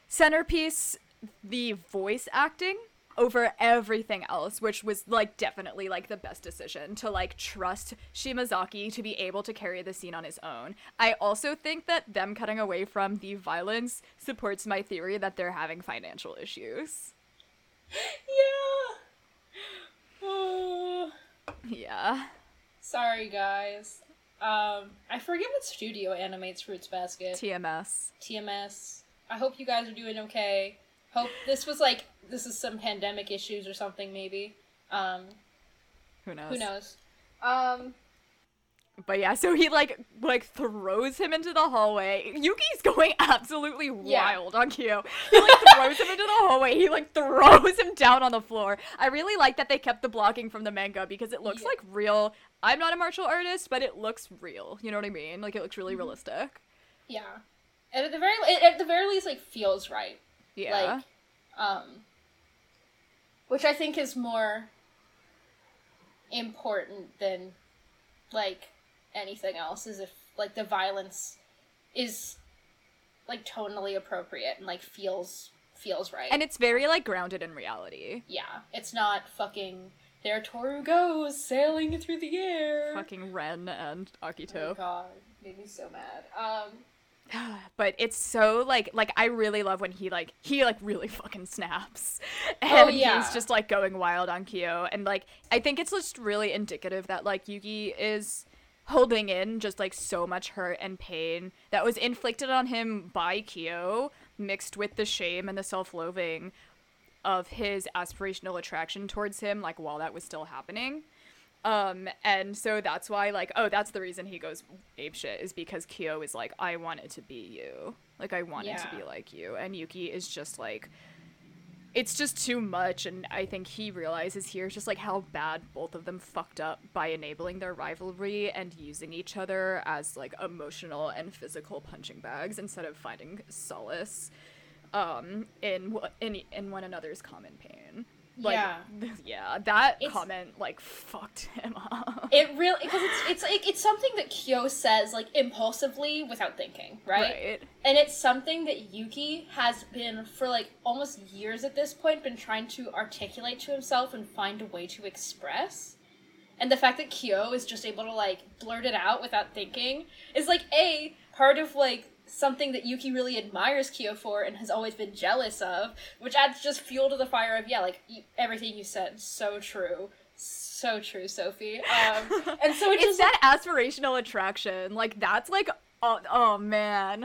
centerpiece the voice acting over everything else, which was like definitely like the best decision to like trust Shimazaki to be able to carry the scene on his own. I also think that them cutting away from the violence supports my theory that they're having financial issues. Yeah. Oh. Yeah. Sorry, guys. I forget what studio animates Fruits Basket. TMS. I hope you guys are doing okay. Hope this was like, this is some pandemic issues or something, maybe. Who knows? But yeah, so he like throws him into the hallway. Yuki's going absolutely wild on Kyo. He like throws him into the hallway. He like throws him down on the floor. I really like that they kept the blocking from the manga because it looks like real. I'm not a martial artist, but it looks real. You know what I mean? Like it looks really realistic. Yeah. And at the very least, like feels right. Yeah. Like, which I think is more important than, like, anything else, is if, like, the violence is, like, tonally appropriate and, like, feels right. And it's very, like, grounded in reality. Yeah. It's not fucking, there Toru goes, sailing through the air. Fucking Rin and Akito. Oh, God. Made me so mad. But it's so, like, I really love when he really fucking snaps. And he's just, like, going wild on Kyo. And, like, I think it's just really indicative that, like, Yuki is holding in just, like, so much hurt and pain that was inflicted on him by Kyo, mixed with the shame and the self-loathing of his aspirational attraction towards him, like, while that was still happening. And so that's why, like, oh, that's the reason he goes apeshit, is because Kyo is like, I wanted to be you. Like, I wanted to be like you. And Yuki is just like, it's just too much. And I think he realizes here just, like, how bad both of them fucked up by enabling their rivalry and using each other as, like, emotional and physical punching bags instead of finding solace, in one another's common pain. Like, that comment, like, fucked him up. It really, because it's something that Kyo says, like, impulsively without thinking, right? And it's something that Yuki has been, for, like, almost years at this point, been trying to articulate to himself and find a way to express. And the fact that Kyo is just able to, like, blurt it out without thinking is, like, a part of, like, something that Yuki really admires Kyo for and has always been jealous of, which adds just fuel to the fire of, like, everything you said, so true, Sophie. And so it's just, that aspirational attraction, like, that's, like, oh, man.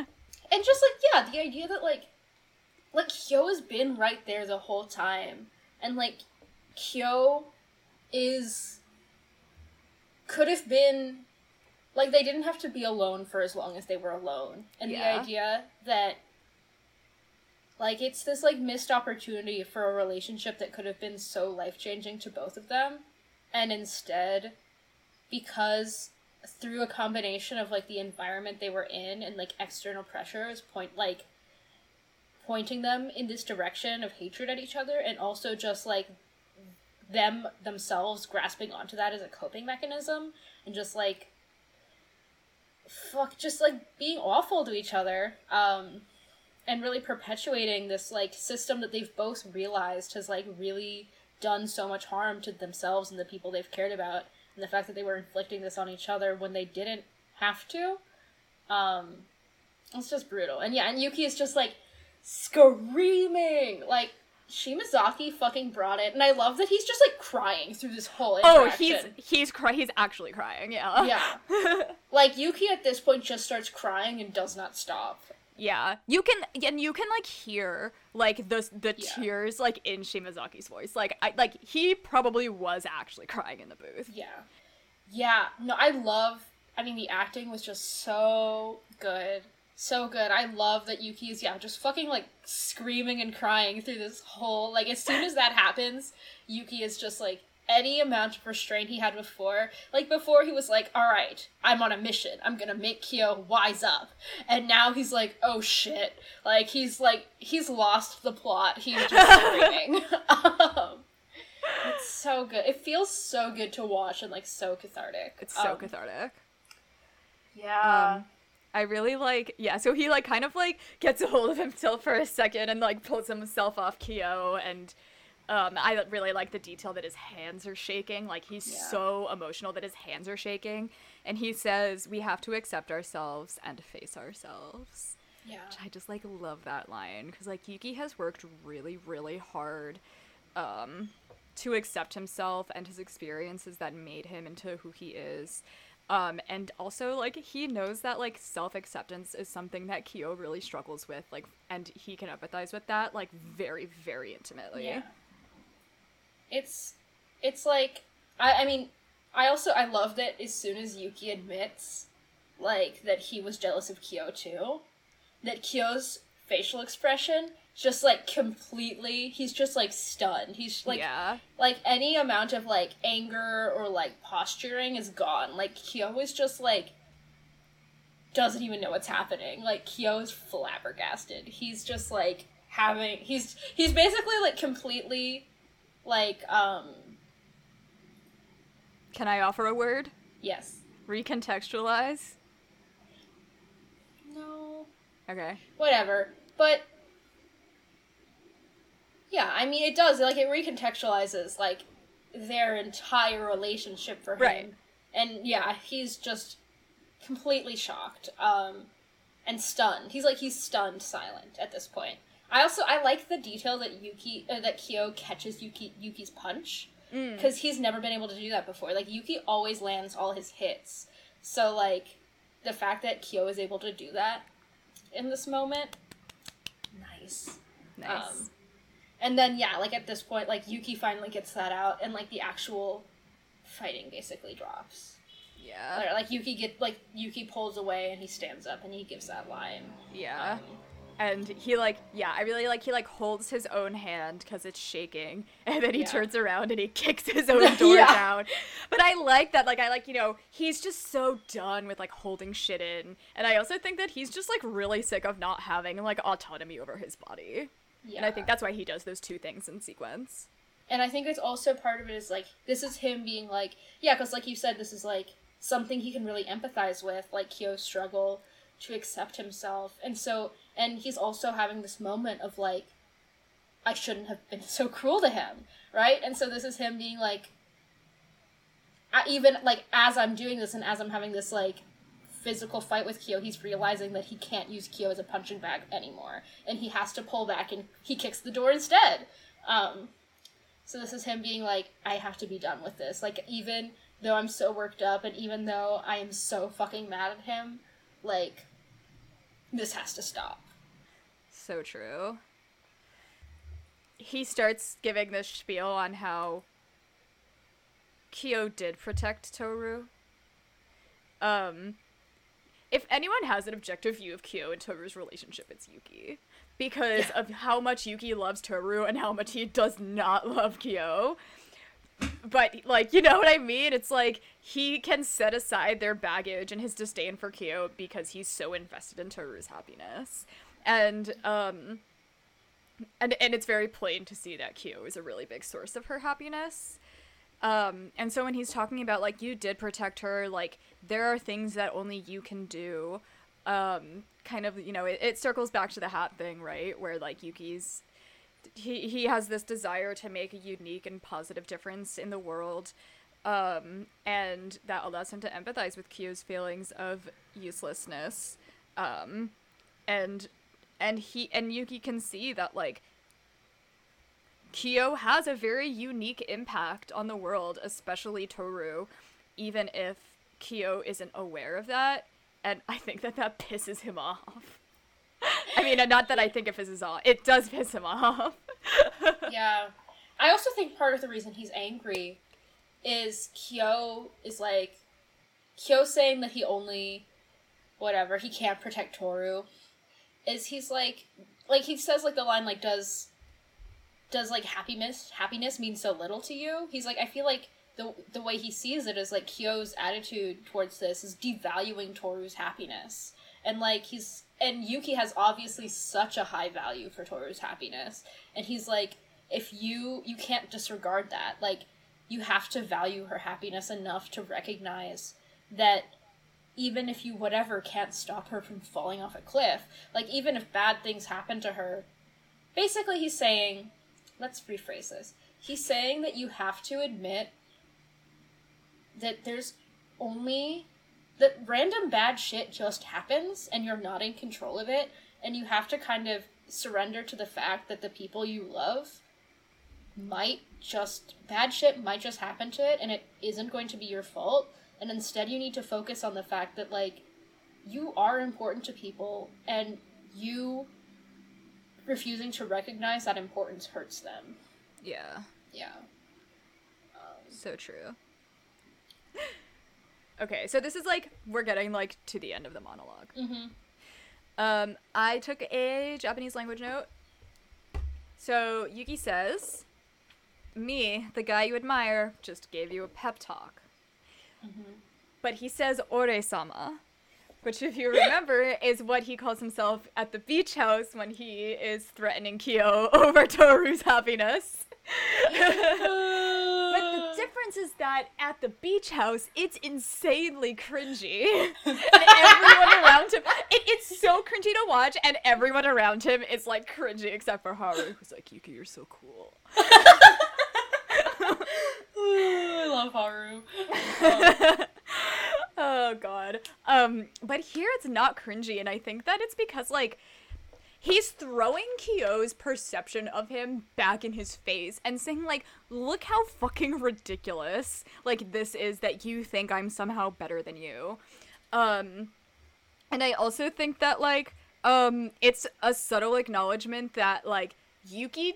And just, like, the idea that, like, Kyo has been right there the whole time, and, like, Kyo could have been, like, they didn't have to be alone for as long as they were alone. And the idea that, like, it's this, like, missed opportunity for a relationship that could have been so life-changing to both of them. And instead, because through a combination of, like, the environment they were in and, like, external pressures, pointing them in this direction of hatred at each other, and also just, like, them themselves grasping onto that as a coping mechanism, and just, like, being awful to each other, and really perpetuating this, like, system that they've both realized has, like, really done so much harm to themselves and the people they've cared about, and the fact that they were inflicting this on each other when they didn't have to, it's just brutal. And and Yuki is just, like, screaming, like, Shimazaki fucking brought it, and I love that he's just, like, crying through this whole interaction. Oh, he's actually crying, yeah. Like, Yuki at this point just starts crying and does not stop. Yeah. You can like, hear, like, the tears, like, in Shimazaki's voice. Like, he probably was actually crying in the booth. Yeah. Yeah. No, I love I mean, the acting was just so good. So good. I love that Yuki is, just fucking, screaming and crying through this whole... as soon as that happens, Yuki is just, any amount of restraint he had before. Before he was alright, I'm on a mission. I'm gonna make Kyo wise up. And now he's oh, shit. He's lost the plot. He's just screaming. It's so good. It feels so good to watch and, so cathartic. It's so cathartic. Yeah. I really so he gets a hold of himself for a second and pulls himself off Kyo, and I really like the detail that his hands are shaking. He's so emotional that his hands are shaking, and he says, "We have to accept ourselves and face ourselves." Yeah. Which I just love that line, because Yuki has worked really, really hard to accept himself and his experiences that made him into who he is. And also, he knows that, self-acceptance is something that Kyo really struggles with, and he can empathize with that, very, very intimately. Yeah. It's I love that as soon as Yuki admits, that he was jealous of Kyo, too, that Kyo's facial expression just, completely, he's just, stunned. He's, yeah. Any amount of, anger or, posturing is gone. Kyo is just, doesn't even know what's happening. Kyo is flabbergasted. He's just, he's basically, completely, Can I offer a word? Yes. Recontextualize? No. Okay. Whatever. But... yeah, I mean, it does. It recontextualizes, their entire relationship for him. Right. And, yeah, he's just completely shocked, and stunned. He's stunned silent at this point. I like the detail that Kyo catches Yuki's punch, because he's never been able to do that before. Yuki always lands all his hits. So, the fact that Kyo is able to do that in this moment, nice. Nice. And then, yeah, at this point, Yuki finally gets that out, and, the actual fighting basically drops. Yeah. Yuki pulls away, and he stands up, and he gives that line. Yeah. And he, I really he, holds his own hand, because it's shaking, and then he turns around, and he kicks his own door down. But I like that, he's just so done with, holding shit in. And I also think that he's just, really sick of not having, autonomy over his body. Yeah. And I think that's why he does those two things in sequence. And I think it's also part of it is, this is him being, because, you said, this is, something he can really empathize with, Kyo's struggle to accept himself. And so, and he's also having this moment of, I shouldn't have been so cruel to him, right? And so this is him being, as I'm doing this and as I'm having this, physical fight with Kyo, he's realizing that he can't use Kyo as a punching bag anymore, and he has to pull back, and he kicks the door instead. So this is him being I have to be done with this. Even though I'm so worked up, and even though I am so fucking mad at him, this has to stop. So true. He starts giving this spiel on how Kyo did protect Toru. If anyone has an objective view of Kyo and Toru's relationship, it's Yuki. Because of how much Yuki loves Toru and how much he does not love Kyo. But, you know what I mean? It's he can set aside their baggage and his disdain for Kyo because he's so invested in Toru's happiness. And it's very plain to see that Kyo is a really big source of her happiness. And so when he's talking about, you did protect her, there are things that only you can do, kind of, it circles back to the hat thing, right? Where, Yuki's, he has this desire to make a unique and positive difference in the world, and that allows him to empathize with Kyo's feelings of uselessness, and Yuki can see that, Kyo has a very unique impact on the world, especially Toru, even if Kyo isn't aware of that, and I think that pisses him off. I mean, not that I think it pisses off. It does piss him off. Yeah. I also think part of the reason he's angry is Kyo is Kyo saying that he only, whatever, he can't protect Toru, is he's like, he says, like, the line, like, does, like, happiness mean so little to you? He's like, I feel like the way he sees it is, like, Kyo's attitude towards this is devaluing Toru's happiness. And, like, and Yuki has obviously such a high value for Toru's happiness. And he's like, if you can't disregard that. Like, you have to value her happiness enough to recognize that even if you, whatever, can't stop her from falling off a cliff, like, even if bad things happen to her, basically he's saying, let's rephrase this. He's saying that you have to admit that there's only, that random bad shit just happens and you're not in control of it, and you have to kind of surrender to the fact that the people you love bad shit might just happen to it, and it isn't going to be your fault. And instead you need to focus on the fact that, like, you are important to people, and you refusing to recognize that importance hurts them. Yeah. So true. Okay, so this is, like, we're getting, like, to the end of the monologue. Mm-hmm. I took a Japanese language note. So Yuki says, me, the guy you admire, just gave you a pep talk. Mm-hmm. But he says ore-sama, which, if you remember, is what he calls himself at the beach house when he is threatening Kyo over Toru's happiness. But the difference is that at the beach house, it's insanely cringy. And everyone around him, it's so cringy to watch, and everyone around him is, like, cringy except for Haru, who's like, Yuki, you're so cool. I love Haru. Oh, God. But here it's not cringy, and I think that it's because, like, he's throwing Kyo's perception of him back in his face and saying, like, look how fucking ridiculous, like, this is that you think I'm somehow better than you. And I also think that, like, it's a subtle acknowledgement that, like, Yuki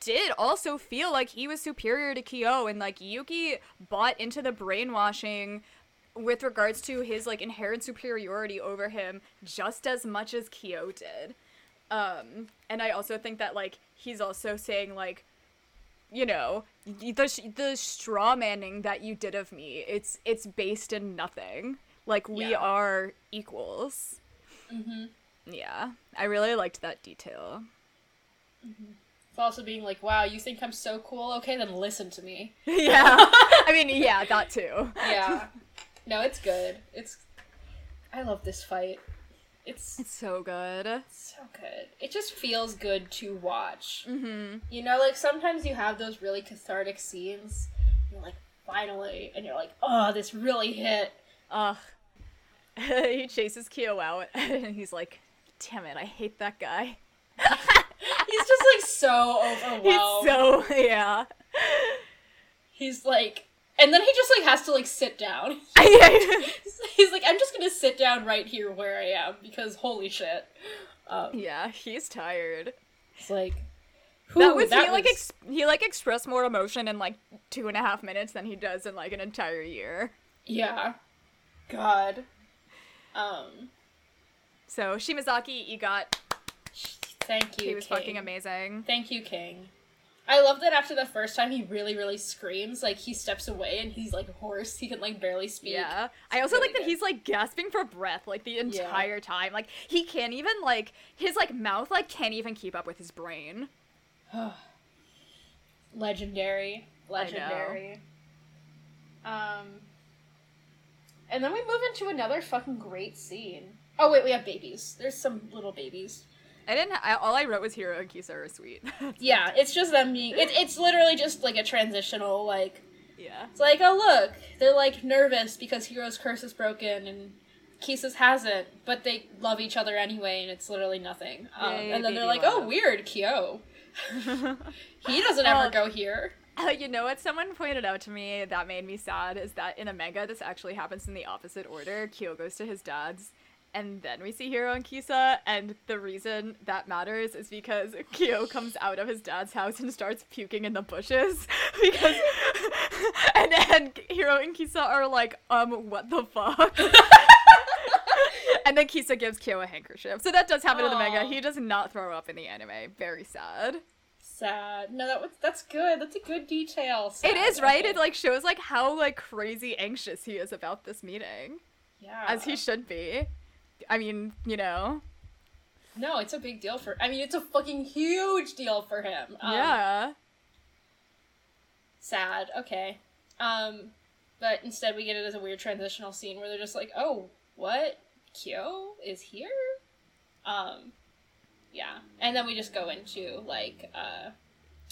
did also feel like he was superior to Kyo, and, like, Yuki bought into the brainwashing with regards to his, like, inherent superiority over him just as much as Kyo did. And I also think that, like, he's also saying, like, you know, the straw manning that you did of me, it's based in nothing. Like, we are equals. Mm-hmm. Yeah. I really liked that detail. Mm-hmm. It's also being like, wow, you think I'm so cool? Okay, then listen to me. Yeah. I mean, yeah, that too. Yeah. No, it's good. I love this fight. It's so good. It's so good. It just feels good to watch. Mm-hmm. You know, like, sometimes you have those really cathartic scenes, and you're like, finally, and you're like, oh, this really hit. Ugh. He chases Kyo out, and he's like, damn it, I hate that guy. He's just, like, so overwhelmed. He's so, yeah. He's like, and then he just, like, has to, like, sit down. He's like, I'm just gonna sit down right here where I am, because holy shit. Yeah, he's tired. It's like, he expressed more emotion in, like, 2.5 minutes than he does in, like, an entire year. Yeah. God. So, Shimazaki, you got... Thank you, He was King. Fucking amazing. Thank you, King. I love that after the first time, he really, really screams. Like, he steps away and he's, like, hoarse. He can, like, barely speak. Yeah. I also like that he's, like, gasping for breath, like, the entire time. Like, he can't even, like, his, like, mouth, like, can't even keep up with his brain. Legendary. Legendary. And then we move into another fucking great scene. Oh, wait, we have babies. There's some little babies. All I wrote was Hiro and Kisa are sweet. Yeah, it's just them being, it's literally just, like, a transitional, like, yeah. It's like, oh, look, they're, like, nervous because Hiro's curse is broken and Kisa's hasn't, but they love each other anyway, and it's literally nothing. Yay, and then they're like, oh, weird, Kyo. He doesn't ever go here. You know what someone pointed out to me that made me sad is that in Omega, this actually happens in the opposite order. Kyo goes to his dad's. And then we see Hiro and Kisa, and the reason that matters is because Kyo comes out of his dad's house and starts puking in the bushes. Because and And Hiro and Kisa are like, what the fuck? And then Kisa gives Kyo a handkerchief. So that does happen in the manga. He does not throw up in the anime. Very sad. Sad. No, that's good. That's a good detail. Sad. It is, right? Okay. It like shows like how like crazy anxious he is about this meeting. Yeah. As he should be. I mean, you know. No, it's a big deal for... I mean, it's a fucking huge deal for him. Yeah. Sad. Okay. But instead we get it as a weird transitional scene where they're just like, oh, what? Kyo is here? Yeah. And then we just go into, like,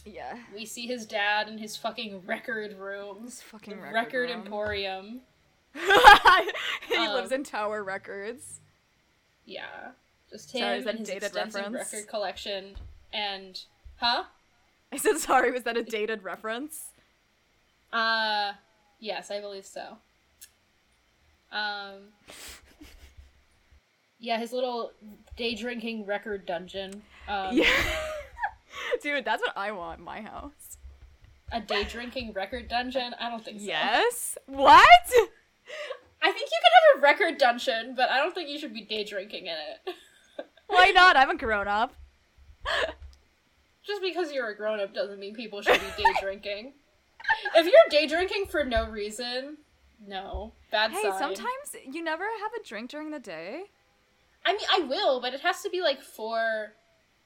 yeah. We see his dad in his fucking record room. His fucking record room. Emporium. He lives in Tower Records. Yeah. Just him and his extensive record collection. And, huh? I said, sorry, was that a dated reference? Yes, I believe so. Yeah, his little day drinking record dungeon. Yeah. Dude, that's what I want in my house. A day drinking record dungeon? I don't think so. Yes? What? I think you could have a record dungeon, but I don't think you should be day drinking in it. Why not? I'm a grown-up. Just because you're a grown-up doesn't mean people should be day drinking. If you're day drinking for no reason, no. Bad sign. Hey, sometimes you never have a drink during the day. I mean, I will, but it has to be, like, for,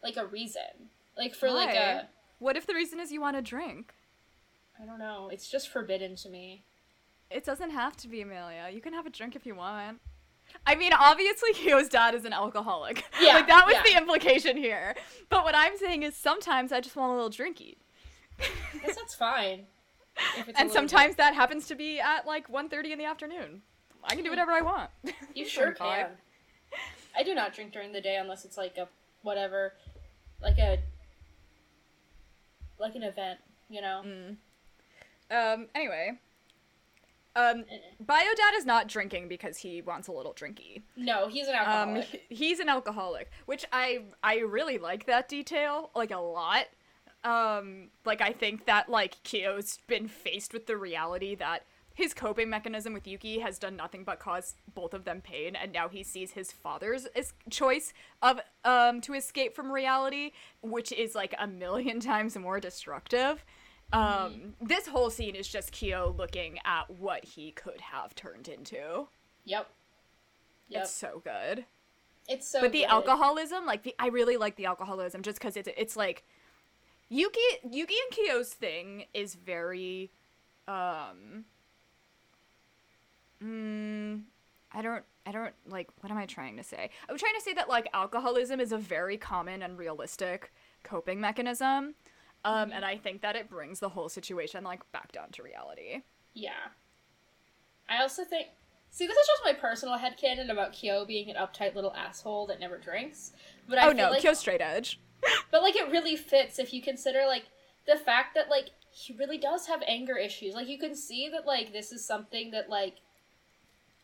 like, a reason. Like, for, why? Like, a... What if the reason is you want to drink? I don't know. It's just forbidden to me. It doesn't have to be, Amelia. You can have a drink if you want. I mean, obviously, Kyo's dad is an alcoholic. Yeah, like, that was the implication here. But what I'm saying is sometimes I just want a little drinky. I guess that's fine. And sometimes that happens to be at, like, 1:30 in the afternoon. I can do whatever I want. You sure can. I do not drink during the day unless it's, like, a whatever, like an event, you know? Anyway. Bio Dad is not drinking because he wants a little drinky. No, he's an alcoholic. He's an alcoholic, which I really like that detail, like, a lot. Like, I think that, like, Kyo's been faced with the reality that his coping mechanism with Yuki has done nothing but cause both of them pain, and now he sees his father's choice of to escape from reality, which is, like, 1,000,000 times more destructive. This whole scene is just Kyo looking at what he could have turned into. Yep. It's so good. It's so good. But the alcoholism, like, I really like the alcoholism just because it's like, Yuki and Kyo's thing is very, I don't, like, what am I trying to say? I'm trying to say that, like, alcoholism is a very common and realistic coping mechanism. And I think that it brings the whole situation, like, back down to reality. Yeah. I also think... See, this is just my personal headcanon about Kyo being an uptight little asshole that never drinks. But I feel like Kyo's straight edge. But, like, it really fits if you consider, like, the fact that, like, he really does have anger issues. Like, you can see that, like, this is something that, like,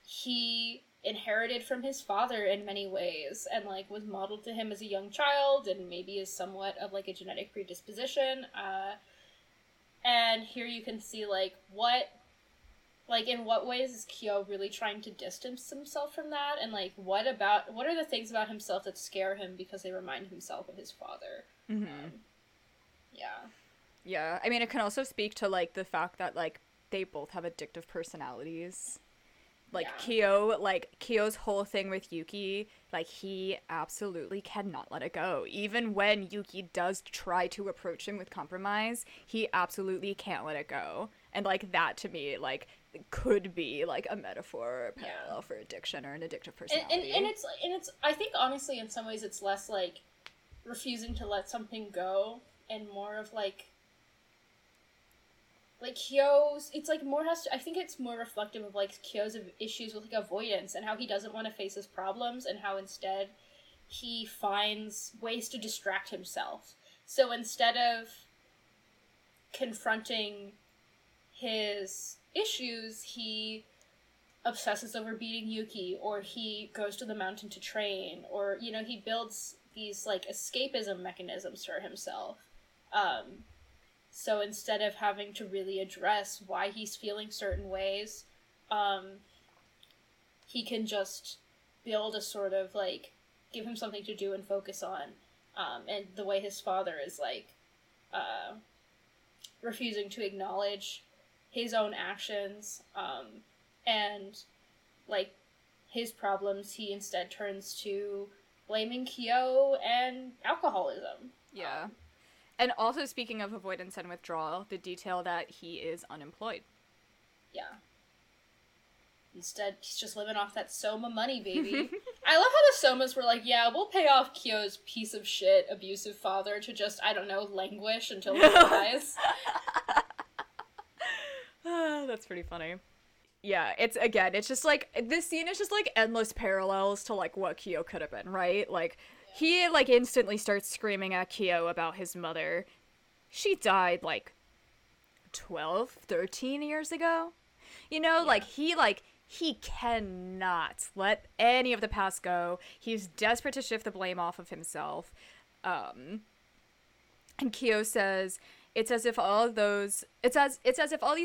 he inherited from his father in many ways and, like, was modeled to him as a young child and maybe is somewhat of, like, a genetic predisposition. And here you can see, like, what, like, in what ways is Kyo really trying to distance himself from that? And, like, what are the things about himself that scare him because they remind himself of his father? Mm-hmm. Yeah. I mean, it can also speak to, like, the fact that, like, they both have addictive personalities. Like, yeah. Kyo's whole thing with Yuki, like, he absolutely cannot let it go. Even when Yuki does try to approach him with compromise, he absolutely can't let it go. And, like, that to me, like, could be, like, a metaphor or a parallel for addiction or an addictive personality. And it's, I think, honestly, in some ways, it's less, like, refusing to let something go and more of, like, Kyo's, it's, like, more has to, I think it's more reflective of, like, Kyo's issues with, like, avoidance and how he doesn't want to face his problems and how instead he finds ways to distract himself. So instead of confronting his issues, he obsesses over beating Yuki, or he goes to the mountain to train, or, you know, he builds these, like, escapism mechanisms for himself. So instead of having to really address why he's feeling certain ways, he can just build a sort of, like, give him something to do and focus on. And the way his father is, like, refusing to acknowledge his own actions, and, like, his problems, he instead turns to blaming Kyo and alcoholism. Yeah. And also, speaking of avoidance and withdrawal, the detail that he is unemployed. Yeah. Instead, he's just living off that Soma money, baby. I love how the Somas were like, yeah, we'll pay off Kyo's piece of shit, abusive father to just, I don't know, languish until he dies. That's pretty funny. Yeah, it's just like, this scene is just like endless parallels to like what Kyo could have been, right? Like, he like instantly starts screaming at Kyo about his mother. She died like 12, 13 years ago. You know, like, he cannot let any of the past go. He's desperate to shift the blame off of himself. And Kyo says, it's as if all these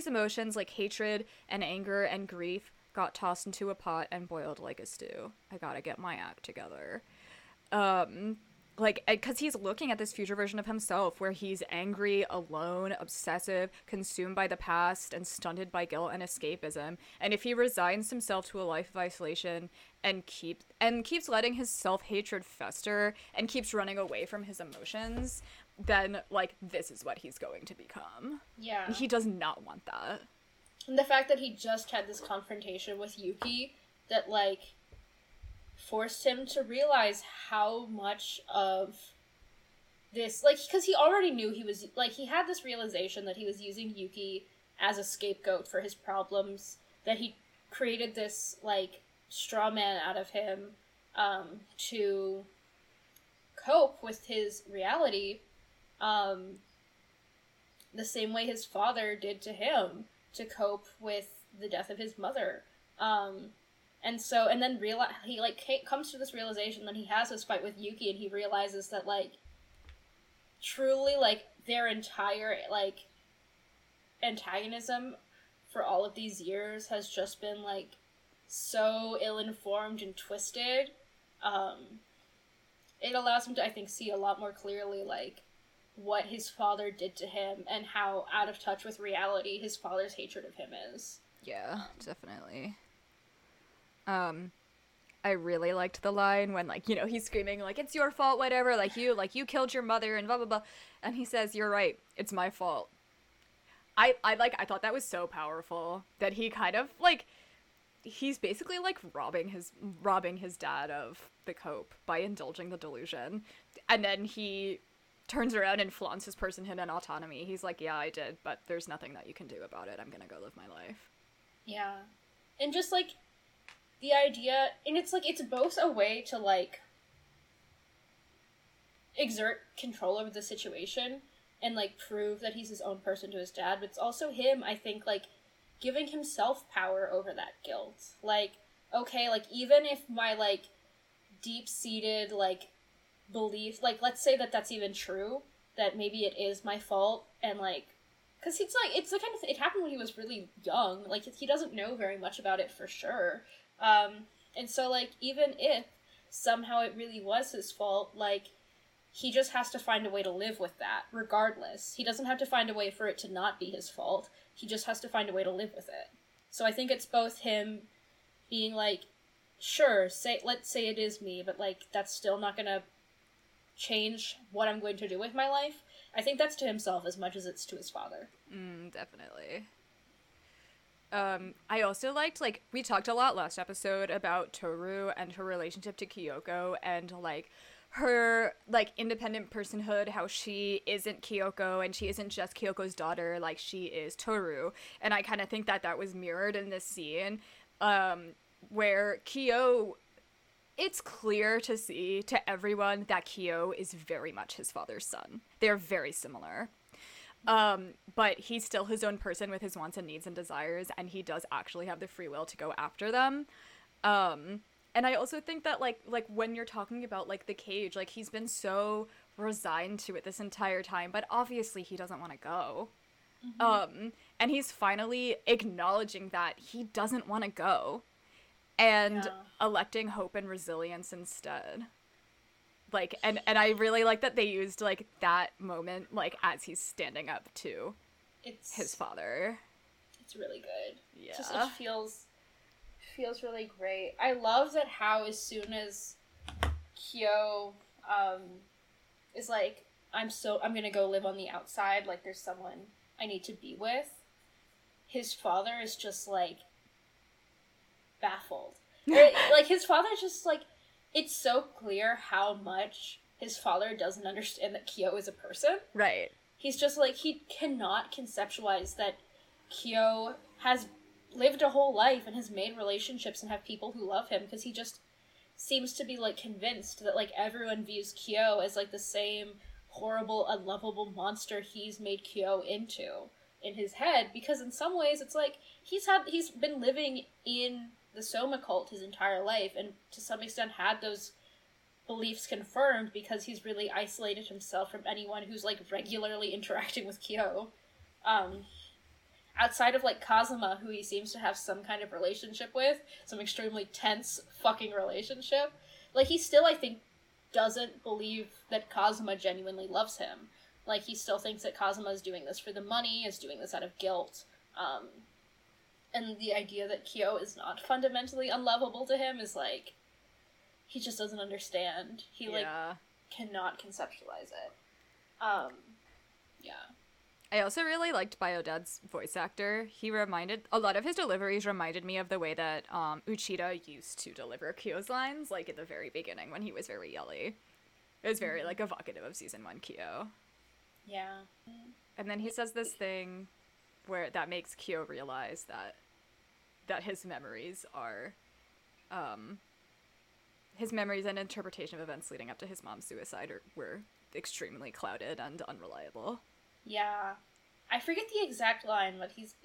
emotions like hatred and anger and grief got tossed into a pot and boiled like a stew. I gotta get my act together. Like, because he's looking at this future version of himself where he's angry, alone, obsessive, consumed by the past, and stunted by guilt and escapism. And if he resigns himself to a life of isolation and keeps letting his self-hatred fester and keeps running away from his emotions, then, like, this is what he's going to become. Yeah. And he does not want that. And the fact that he just had this confrontation with Yuki that, like, forced him to realize how much of this, like, because he already knew he was, like, he had this realization that he was using Yuki as a scapegoat for his problems, that he created this, like, straw man out of him to cope with his reality, the same way his father did to him to cope with the death of his mother. He, like, comes to this realization that he has this fight with Yuki, and he realizes that, like, truly, like, their entire, like, antagonism for all of these years has just been, like, so ill-informed and twisted. It allows him to, I think, see a lot more clearly, like, what his father did to him and how out of touch with reality his father's hatred of him is. Yeah, definitely. I really liked the line when, like, you know, he's screaming, like, it's your fault, whatever, like, you killed your mother, and blah, blah, blah, and he says, you're right, it's my fault. I thought that was so powerful, that he kind of, like, he's basically, like, robbing his dad of the cope by indulging the delusion, and then he turns around and flaunts his personhood and autonomy. He's like, yeah, I did, but there's nothing that you can do about it, I'm gonna go live my life. Yeah, and just, like, the idea, and it's, like, it's both a way to, like, exert control over the situation and, like, prove that he's his own person to his dad, but it's also him, I think, like, giving himself power over that guilt. Like, okay, like, even if my, like, deep-seated, like, belief, like, let's say that that's even true, that maybe it is my fault, and, like, because it's, like, it's the kind of it happened when he was really young, like, he doesn't know very much about it for sure. And so, like, even if somehow it really was his fault, like, he just has to find a way to live with that, regardless. He doesn't have to find a way for it to not be his fault. He just has to find a way to live with it. So I think it's both him being like, sure, let's say it is me, but, like, that's still not gonna change what I'm going to do with my life. I think that's to himself as much as it's to his father. Definitely. I also liked, like, we talked a lot last episode about Toru and her relationship to Kyoko and, like, her, like, independent personhood, how she isn't Kyoko and she isn't just Kyoko's daughter, like, she is Toru. And I kind of think that that was mirrored in this scene, where Kyo, it's clear to see to everyone that Kyo is very much his father's son. They're very similar. But he's still his own person with his wants and needs and desires, and he does actually have the free will to go after them. And I also think that, like, when you're talking about, like, the cage, like, he's been so resigned to it this entire time, but obviously he doesn't want to go. Mm-hmm. And he's finally acknowledging that he doesn't want to go and electing hope and resilience instead. Like, and I really like that they used, like, that moment, like, as he's standing up to his father. It's really good. Yeah. Just, it feels really great. I love that how as soon as Kyo is like, I'm gonna go live on the outside, like there's someone I need to be with, his father is just like baffled. Like his father just like, it's so clear how much his father doesn't understand that Kyo is a person. Right. He's just like, he cannot conceptualize that Kyo has lived a whole life and has made relationships and have people who love him, because he just seems to be like convinced that like everyone views Kyo as like the same horrible, unlovable monster he's made Kyo into in his head, because in some ways it's like he's been living in the Soma cult his entire life and to some extent had those beliefs confirmed because he's really isolated himself from anyone who's like regularly interacting with Kyo. Outside of, like, Kazuma, who he seems to have some kind of relationship with, some extremely tense fucking relationship, like, he still, I think, doesn't believe that Kazuma genuinely loves him. Like, he still thinks that Kazuma is doing this for the money, is doing this out of guilt, and the idea that Kyo is not fundamentally unlovable to him is, like, he just doesn't understand. He cannot conceptualize it. Yeah. I also really liked Biodad's voice actor. A lot of his deliveries reminded me of the way that Uchida used to deliver Kyo's lines, like, at the very beginning when he was very yelly. It was very, like, evocative of Season 1 Kyo. Yeah. And then he says this thing where that makes Kyo realize that his memories are, his memories and interpretation of events leading up to his mom's suicide were extremely clouded and unreliable. Yeah. I forget the exact line, but he's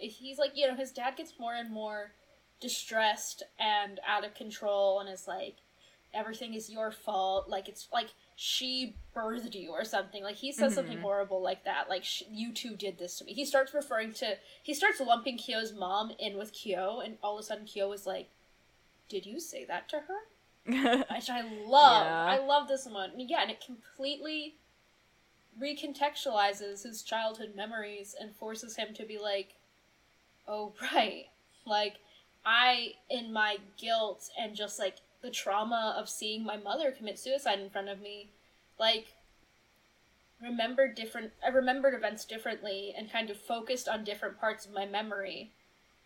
like, you know, his dad gets more and more distressed and out of control and is like, everything is your fault. Like, it's like, she birthed you or something. Like, he says something horrible like that. Like, you two did this to me. He starts lumping Kyo's mom in with Kyo, and all of a sudden Kyo is like, did you say that to her? Which I love. Yeah. I love this one. Yeah, and it completely recontextualizes his childhood memories and forces him to be like, oh right, like I, in my guilt and just like the trauma of seeing my mother commit suicide in front of me, like I remembered events differently and kind of focused on different parts of my memory,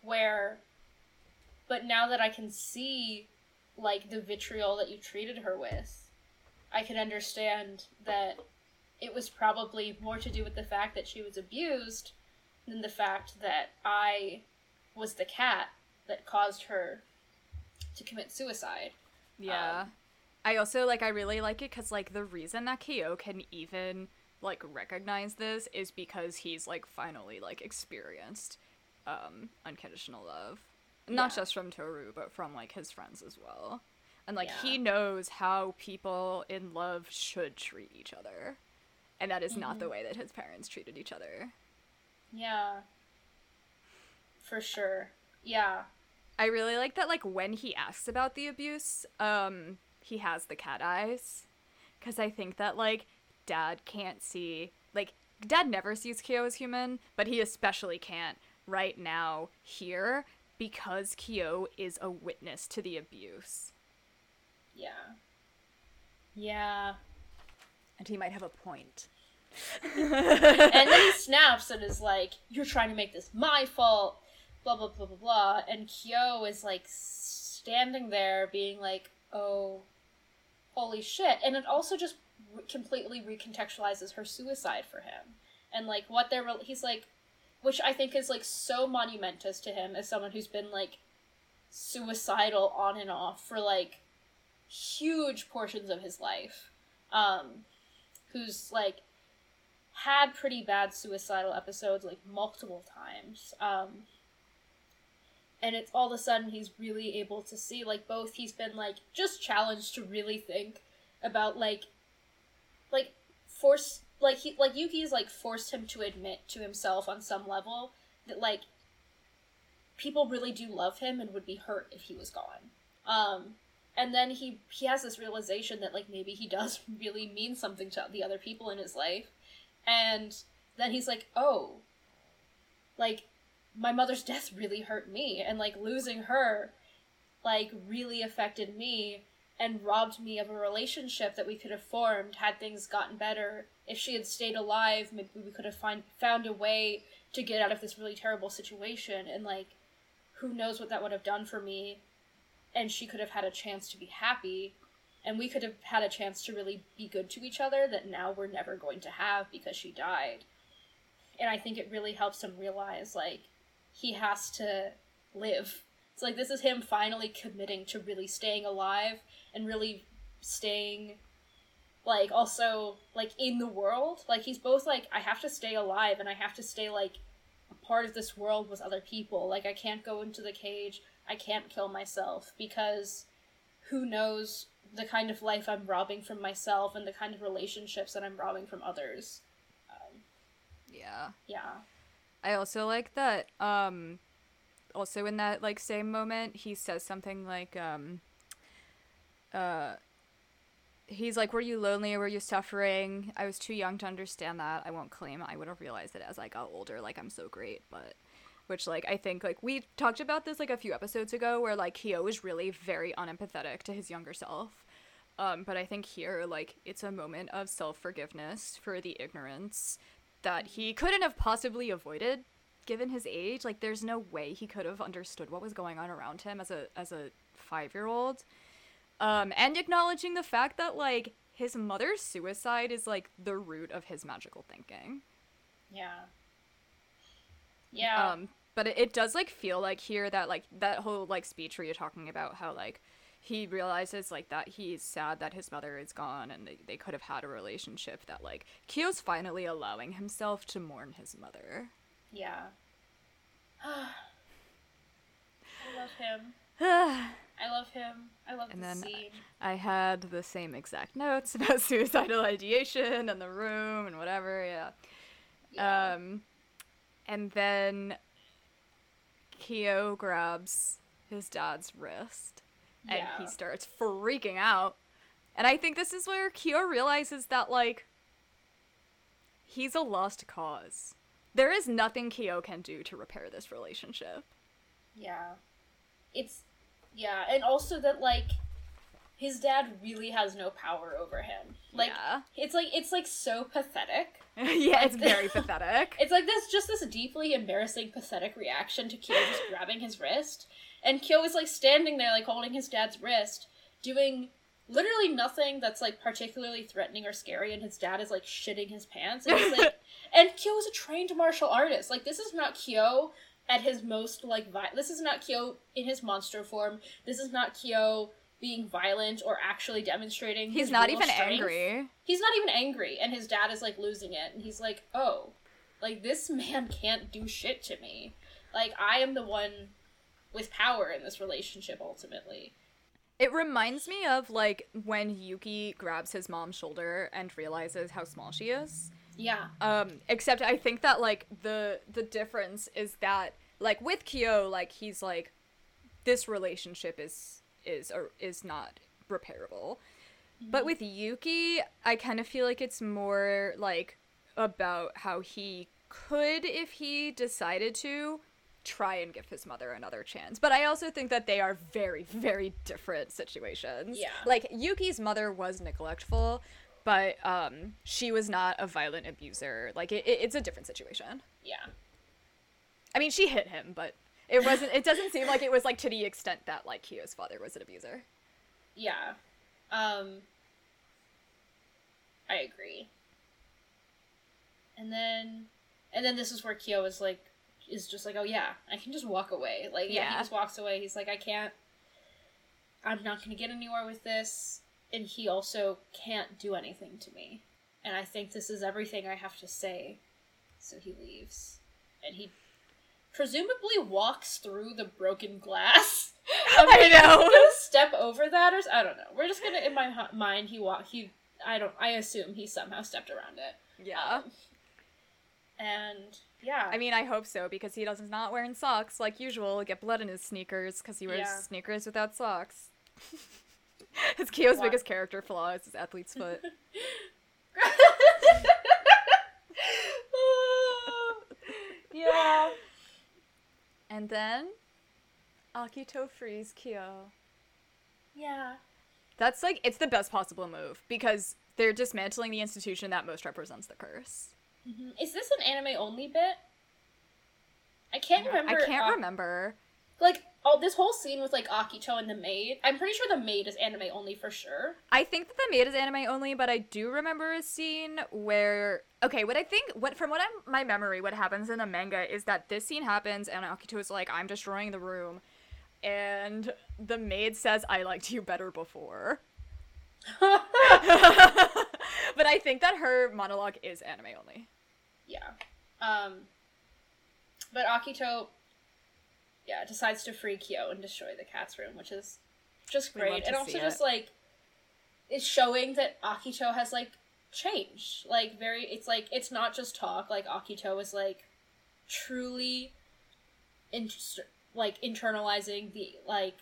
but now that I can see like the vitriol that you treated her with, I can understand that it was probably more to do with the fact that she was abused than the fact that I was the cat that caused her to commit suicide. Yeah. I also, like, I really like it because, like, the reason that Kyo can even, like, recognize this is because he's, like, finally, like, experienced unconditional love. Not just from Toru, but from, like, his friends as well. And, like, he knows how people in love should treat each other. And that is not the way that his parents treated each other. Yeah. For sure. Yeah. I really like that, like, when he asks about the abuse, he has the cat eyes. Because I think that, like, Dad can't see, like, Dad never sees Kyo as human, but he especially can't right now here because Kyo is a witness to the abuse. Yeah. Yeah. And he might have a point. And then he snaps and is like, you're trying to make this my fault, blah, blah, blah, blah, blah. And Kyo is, like, standing there being like, oh, holy shit. And it also just completely recontextualizes her suicide for him. And, like, what they're... he's, like... which I think is, like, so monumentous to him as someone who's been, like, suicidal on and off for, like, huge portions of his life. Who's, like, had pretty bad suicidal episodes, like, multiple times. And it's all of a sudden he's really able to see, like, both he's been, like, just challenged to really think about, like, forced, like, he, like, Yuki's, like, forced him to admit to himself on some level that, like, people really do love him and would be hurt if he was gone. And then he has this realization that, like, maybe he does really mean something to the other people in his life. And then he's like, oh, like, my mother's death really hurt me. And, like, losing her, like, really affected me and robbed me of a relationship that we could have formed had things gotten better. If she had stayed alive, maybe we could have found a way to get out of this really terrible situation. And, like, who knows what that would have done for me. And she could have had a chance to be happy, and we could have had a chance to really be good to each other that now we're never going to have because she died. And I think it really helps him realize, like, he has to live. It's like, this is him finally committing to really staying alive and really staying, like, also, like, in the world. Like, he's both like, I have to stay alive and I have to stay, like, a part of this world with other people. Like, I can't go into the cage, I can't kill myself, because who knows the kind of life I'm robbing from myself and the kind of relationships that I'm robbing from others. Yeah. I also like that, also in that, like, same moment, he says something like, he's like, were you lonely or were you suffering? I was too young to understand that. I won't claim I would have realized it as I got older. Like, I'm so great, but... Which, like, I think, like, we talked about this, like, a few episodes ago where, like, Kyo is really very unempathetic to his younger self. But I think here, like, it's a moment of self-forgiveness for the ignorance that he couldn't have possibly avoided, given his age. Like, there's no way he could have understood what was going on around him as a 5-year-old. And acknowledging the fact that, like, his mother's suicide is, like, the root of his magical thinking. Yeah. But it does, like, feel like here that, like, that whole, like, speech where you're talking about how, like, he realizes, like, that he's sad that his mother is gone and they could have had a relationship, that, like, Kyo's finally allowing himself to mourn his mother. Yeah. I love him. I love the scene. I had the same exact notes about suicidal ideation and the room and whatever, yeah. And then... Kyo grabs his dad's wrist, and he starts freaking out. And I think this is where Kyo realizes that, like, he's a lost cause. There is nothing Kyo can do to repair this relationship. Yeah, and also that, like, his dad really has no power over him. Like, it's, like, so pathetic. Yeah, it's very pathetic. It's, like, this deeply embarrassing, pathetic reaction to Kyo just grabbing his wrist. And Kyo is, like, standing there, like, holding his dad's wrist, doing literally nothing that's, like, particularly threatening or scary, and his dad is, like, shitting his pants. And he's, like, and Kyo is a trained martial artist. Like, this is not Kyo at his most, like, this is not Kyo in his monster form. This is not Kyo... being violent or actually demonstrating his real strength. He's not even angry, and his dad is, like, losing it, and he's like, oh, like, this man can't do shit to me. Like, I am the one with power in this relationship, ultimately. It reminds me of, like, when Yuki grabs his mom's shoulder and realizes how small she is. Yeah. Except I think that, like, the difference is that, like, with Kyo, like, he's like, this relationship is not repairable. But with Yuki, I kind of feel like it's more, like, about how he could, if he decided to, try and give his mother another chance. But I also think that they are very, very different situations. Yeah. Like, Yuki's mother was neglectful, but she was not a violent abuser. Like, it's a different situation. Yeah. I mean, she hit him, but... It doesn't seem like it was, like, to the extent that, like, Kyo's father was an abuser. Yeah. I agree. And then this is where Kyo is just like, oh yeah, I can just walk away. Like, he just walks away. He's like, I'm not gonna get anywhere with this. And he also can't do anything to me. And I think this is everything I have to say. So he leaves. And he... presumably walks through the broken glass. I know. He's gonna step over that, I don't know. We're just gonna, in my mind, he walk. He, I assume he somehow stepped around it. Yeah. And yeah. I mean, I hope so, because he doesn't not wearing socks like usual. He'll get blood in his sneakers because he wears sneakers without socks. It's Kyo's biggest character flaw is his athlete's foot. Yeah. And then Akito frees Kyo. Yeah. That's like, it's the best possible move because they're dismantling the institution that most represents the curse. Mm-hmm. Is this an anime-only bit? I can't remember. Like, all this whole scene with, like, Akito and the maid. I'm pretty sure the maid is anime-only for sure. I think that the maid is anime-only, but I do remember a scene where... Okay, what happens in the manga is that this scene happens, and Akito is like, I'm destroying the room. And the maid says, I liked you better before. But I think that her monologue is anime-only. Yeah. But Akito... yeah, decides to free Kyo and destroy the cat's room, which is just great. And also just, like, it's showing that Akito has, like, changed. Like, it's not just talk. Like, Akito is, like, truly, internalizing the, like,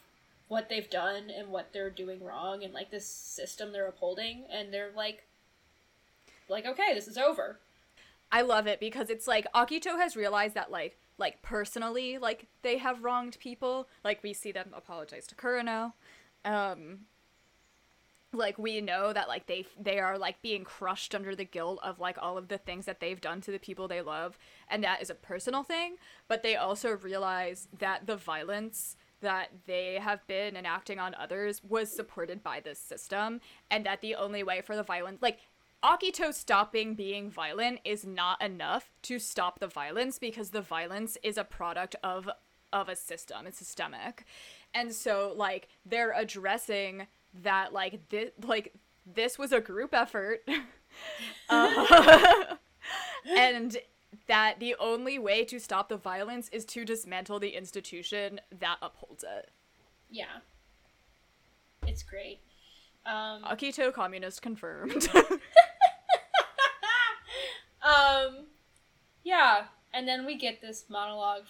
what they've done and what they're doing wrong and, like, this system they're upholding. And they're, like, okay, this is over. I love it because it's, like, Akito has realized that, like, personally, like, they have wronged people. Like, we see them apologize to Kureno. Like, we know that, like, they are, like, being crushed under the guilt of, like, all of the things that they've done to the people they love. And that is a personal thing. But they also realize that the violence that they have been enacting on others was supported by this system. And that the only way for the violence... like, Akito stopping being violent is not enough to stop the violence because the violence is a product of a system. It's systemic. And so, like, they're addressing that, like this was a group effort. And that the only way to stop the violence is to dismantle the institution that upholds it. Yeah. It's great. Akito communist confirmed. Yeah, and then we get this monologue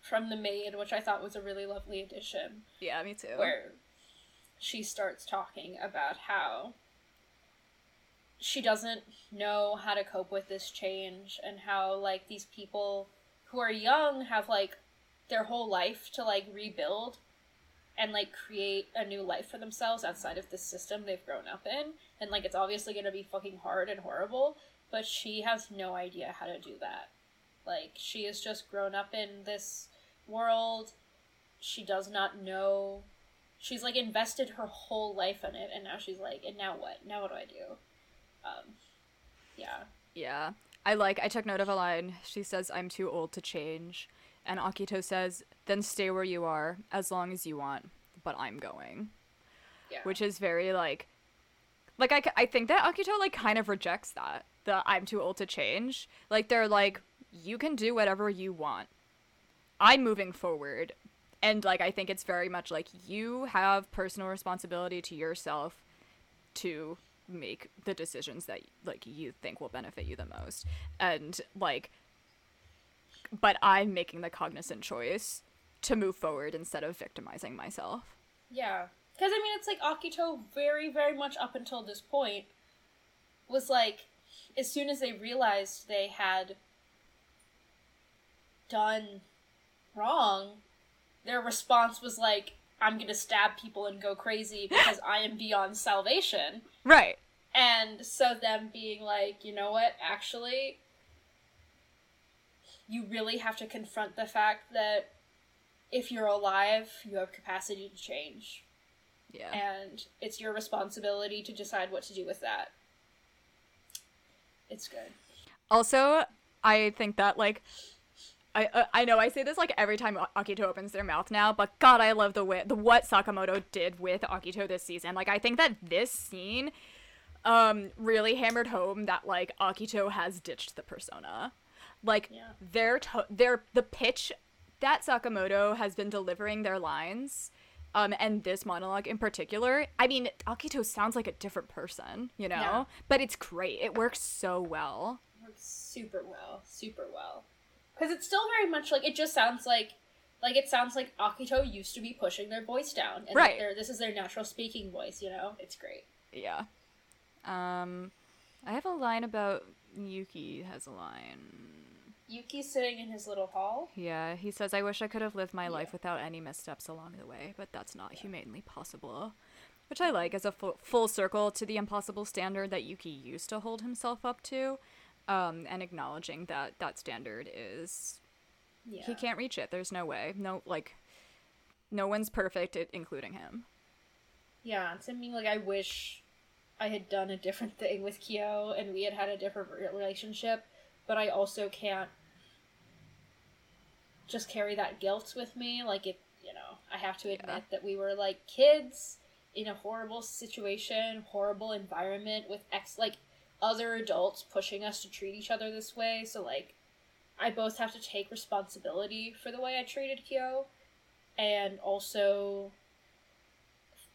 from the maid, which I thought was a really lovely addition. Yeah, me too. Where she starts talking about how she doesn't know how to cope with this change and how, like, these people who are young have, like, their whole life to, like, rebuild and, like, create a new life for themselves outside of this system they've grown up in. And, like, it's obviously gonna be fucking hard and horrible, but she has no idea how to do that. Like, she has just grown up in this world. She does not know. She's, like, invested her whole life in it, and now she's like, and now what? Now what do I do? Yeah. Yeah. I took note of a line. She says, I'm too old to change. And Akito says, then stay where you are, as long as you want, but I'm going. Yeah. Which is very, like... like, I think that Akito, like, kind of rejects that. The I'm too old to change. Like, they're like, you can do whatever you want. I'm moving forward. And, like, I think it's very much like you have personal responsibility to yourself to make the decisions that, like, you think will benefit you the most. And, like, but I'm making the cognizant choice to move forward instead of victimizing myself. Yeah. Because, I mean, it's like Akito very, very much up until this point was like, as soon as they realized they had done wrong, their response was like, I'm gonna stab people and go crazy because I am beyond salvation. Right. And so them being like, you know what, actually, you really have to confront the fact that if you're alive, you have capacity to change. Yeah. And it's your responsibility to decide what to do with that. It's good. Also, I think that, like, I know I say this, like, every time Akito opens their mouth now, but God, I love what Sakamoto did with Akito this season. Like, I think that this scene really hammered home that, like, Akito has ditched the persona. Like, yeah. The pitch that Sakamoto has been delivering their lines and this monologue in particular, I mean, Akito sounds like a different person, you know? Yeah. But it's great. It works so well. It works super well. Super well. Because it's still very much, like, it just sounds like, it sounds like Akito used to be pushing their voice down. And right. This is their natural speaking voice, you know? It's great. Yeah. I have a line about... Yuki has a line. Yuki's sitting in his little hall. Yeah, he says, I wish I could have lived my life without any missteps along the way, but that's not humanly possible. Which I like as a full circle to the impossible standard that Yuki used to hold himself up to, and acknowledging that that standard is... Yeah. He can't reach it. There's no way. No, like, no one's perfect, including him. Yeah, it's something like I wish... I had done a different thing with Kyo and we had had a different relationship, but I also can't just carry that guilt with me. Like, it, you know, I have to admit that we were like kids in a horrible situation, horrible environment with other adults pushing us to treat each other this way. So like, I both have to take responsibility for the way I treated Kyo and also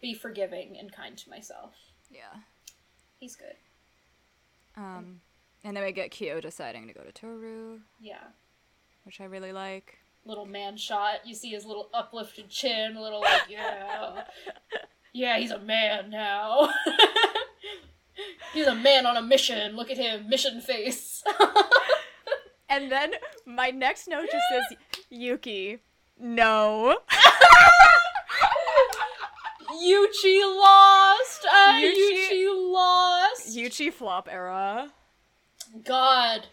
be forgiving and kind to myself. Yeah. He's good. And then we get Kyo deciding to go to Toru. Yeah. Which I really like. Little man shot. You see his little uplifted chin, little like, yeah. Yeah, he's a man now. He's a man on a mission. Look at him. Mission face. And then my next note just says, Yuki, no. Yuchi lost! Yuchi lost! Yuchi flop era. God.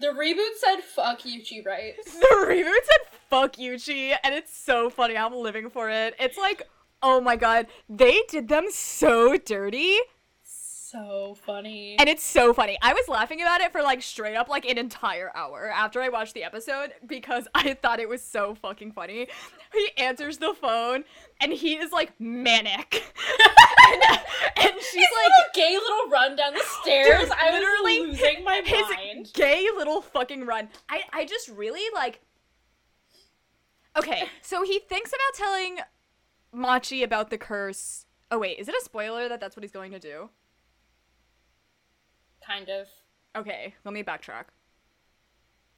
The reboot said fuck Yuchi, right? The reboot said fuck Yuchi, and it's so funny. I'm living for it. It's like, oh my god, they did them so dirty. So funny. And it's so funny. I was laughing about it for like straight up like an entire hour after I watched the episode because I thought it was so fucking funny. He answers the phone and he is like manic. and she's like gay little run down the stairs. I was losing my mind. His gay little fucking run. I just really like. Okay, so he thinks about telling Machi about the curse. Oh wait, is it a spoiler that that's what he's going to do? Kind of. Okay, let me backtrack.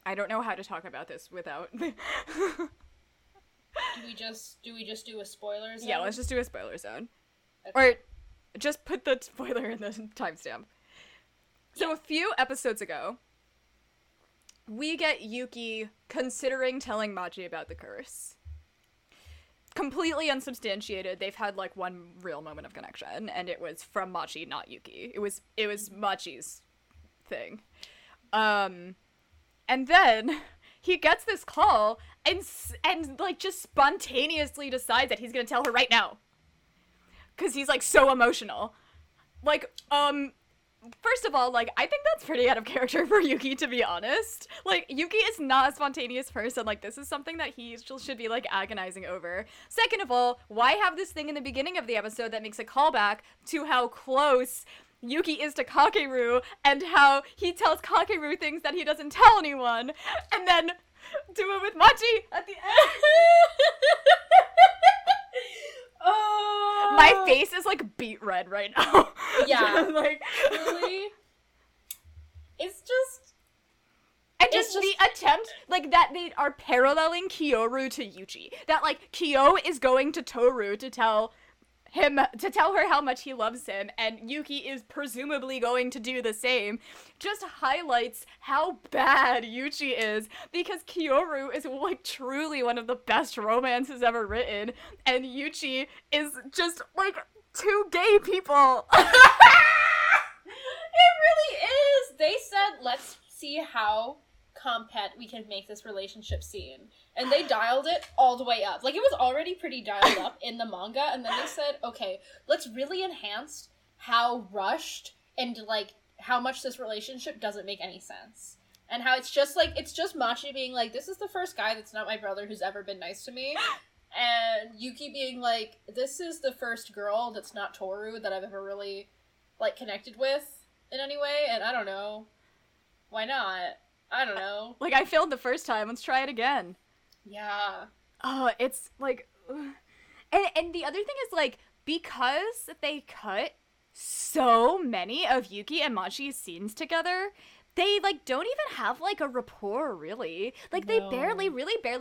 I don't know how to talk about this without... Do we just do a spoiler zone? Yeah, let's just do a spoiler zone. Okay. Or just put the spoiler in the timestamp. So a few episodes ago, we get Yuki considering telling Machi about the curse. Completely unsubstantiated. They've had like one real moment of connection, and it was from Machi, not Yuki. It was Machi's thing. And then he gets this call and like just spontaneously decides that he's gonna tell her right now, because he's like so emotional. Like, first of all, like, I think that's pretty out of character for Yuki, to be honest. Like, Yuki is not a spontaneous person. Like, this is something that he should be, like, agonizing over. Second of all, why have this thing in the beginning of the episode that makes a callback to how close Yuki is to Kakeru and how he tells Kakeru things that he doesn't tell anyone, and then do it with Machi at the end? Oh. My face is like beet red right now. Yeah. Like, really? It's just. And just the attempt, like, that they are paralleling Kyoru to Yuchi. That, like, Kyo is going to Toru to tell her how much he loves him, and Yuki is presumably going to do the same, just highlights how bad Yuchi is, because Kyoru is like truly one of the best romances ever written, and Yuchi is just like two gay people. It really is. They said, let's see how compact we can make this relationship scene, and they dialed it all the way up. Like, it was already pretty dialed up in the manga, and then they said, okay, let's really enhance how rushed and like how much this relationship doesn't make any sense, and how it's just like, it's just Machi being like, this is the first guy that's not my brother who's ever been nice to me, and Yuki being like, this is the first girl that's not Toru that I've ever really like connected with in any way, and I don't know why not. I don't know. Like, I failed the first time. Let's try it again. Yeah. Oh, it's like... And the other thing is, like, because they cut so many of Yuki and Machi's scenes together, they, like, don't even have, like, a rapport, really. Like, no. They barely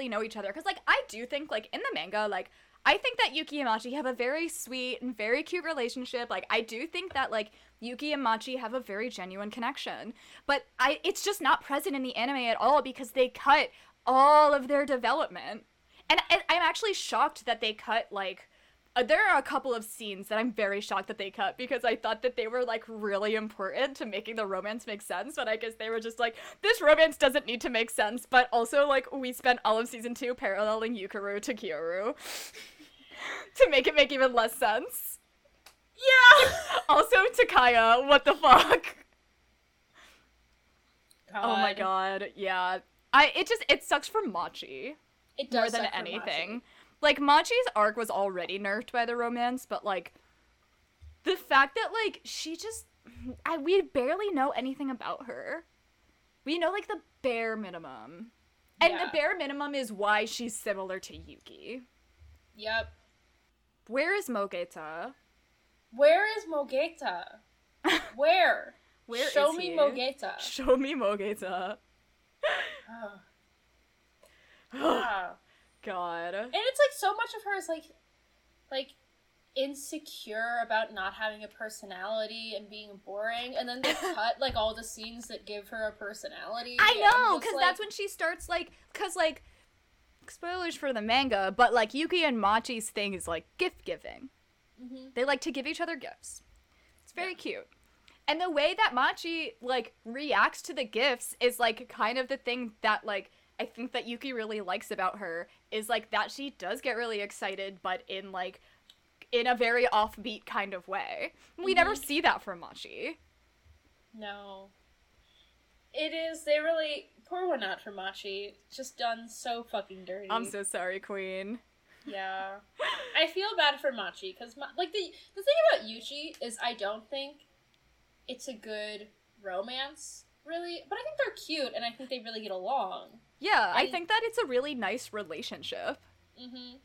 know each other. Because, like, I do think, like, in the manga, like, I think that Yuki and Machi have a very sweet and very cute relationship. Like, I do think that, like, Yuki and Machi have a very genuine connection. But it's just not present in the anime at all because they cut all of their development. And I'm actually shocked that they cut, like, there are a couple of scenes that I'm very shocked that they cut because I thought that they were, like, really important to making the romance make sense, but I guess they were just like, this romance doesn't need to make sense, but also, like, we spent all of season 2 paralleling Yukaru to Kyoru to make it make even less sense. Yeah! Also, Takaya, what the fuck? God. Oh my god, yeah. It sucks for Machi. It does more than anything. Machi. Like, Machi's arc was already nerfed by the romance, but, like, the fact that, like, she just... we barely know anything about her. We know, like, the bare minimum. And the bare minimum is why she's similar to Yuki. Yep. Where is Mogeta? Where is Mogeta? Where? Where Show is me he? Mogeta. Show me Mogeta. Oh. Wow. God. And it's, like, so much of her is, like, insecure about not having a personality and being boring, and then they cut, like, all the scenes that give her a personality. I know, because that's when she starts, like, because, like, spoilers for the manga, but, like, Yuki and Machi's thing is, like, gift-giving. Mm-hmm. They like to give each other gifts. It's very cute. And the way that Machi, like, reacts to the gifts is, like, kind of the thing that, like, I think that Yuki really likes about her is, like, that she does get really excited, but in, like, in a very offbeat kind of way. We never see that from Machi. No. It is, they really, poor one out for Machi, just done so fucking dirty. I'm so sorry, queen. Yeah. I feel bad for Machi, because, like, the thing about Yuki is I don't think it's a good romance, really, but I think they're cute, and I think they really get along. Yeah, I think that it's a really nice relationship. Mm-hmm.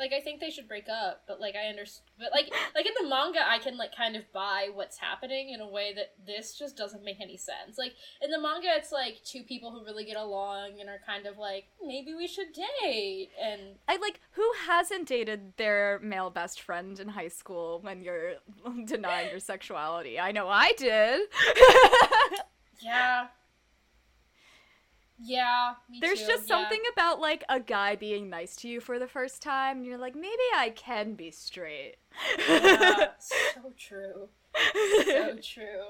Like, I think they should break up, but, like, I understand. But, like in the manga, I can, like, kind of buy what's happening in a way that this just doesn't make any sense. Like, in the manga, it's, like, two people who really get along and are kind of like, maybe we should date, and... like, who hasn't dated their male best friend in high school when you're denying your sexuality? I know I did! Yeah. Yeah, me There's too. Just something about, like, a guy being nice to you for the first time, and you're like, maybe I can be straight. Yeah, so true. So true.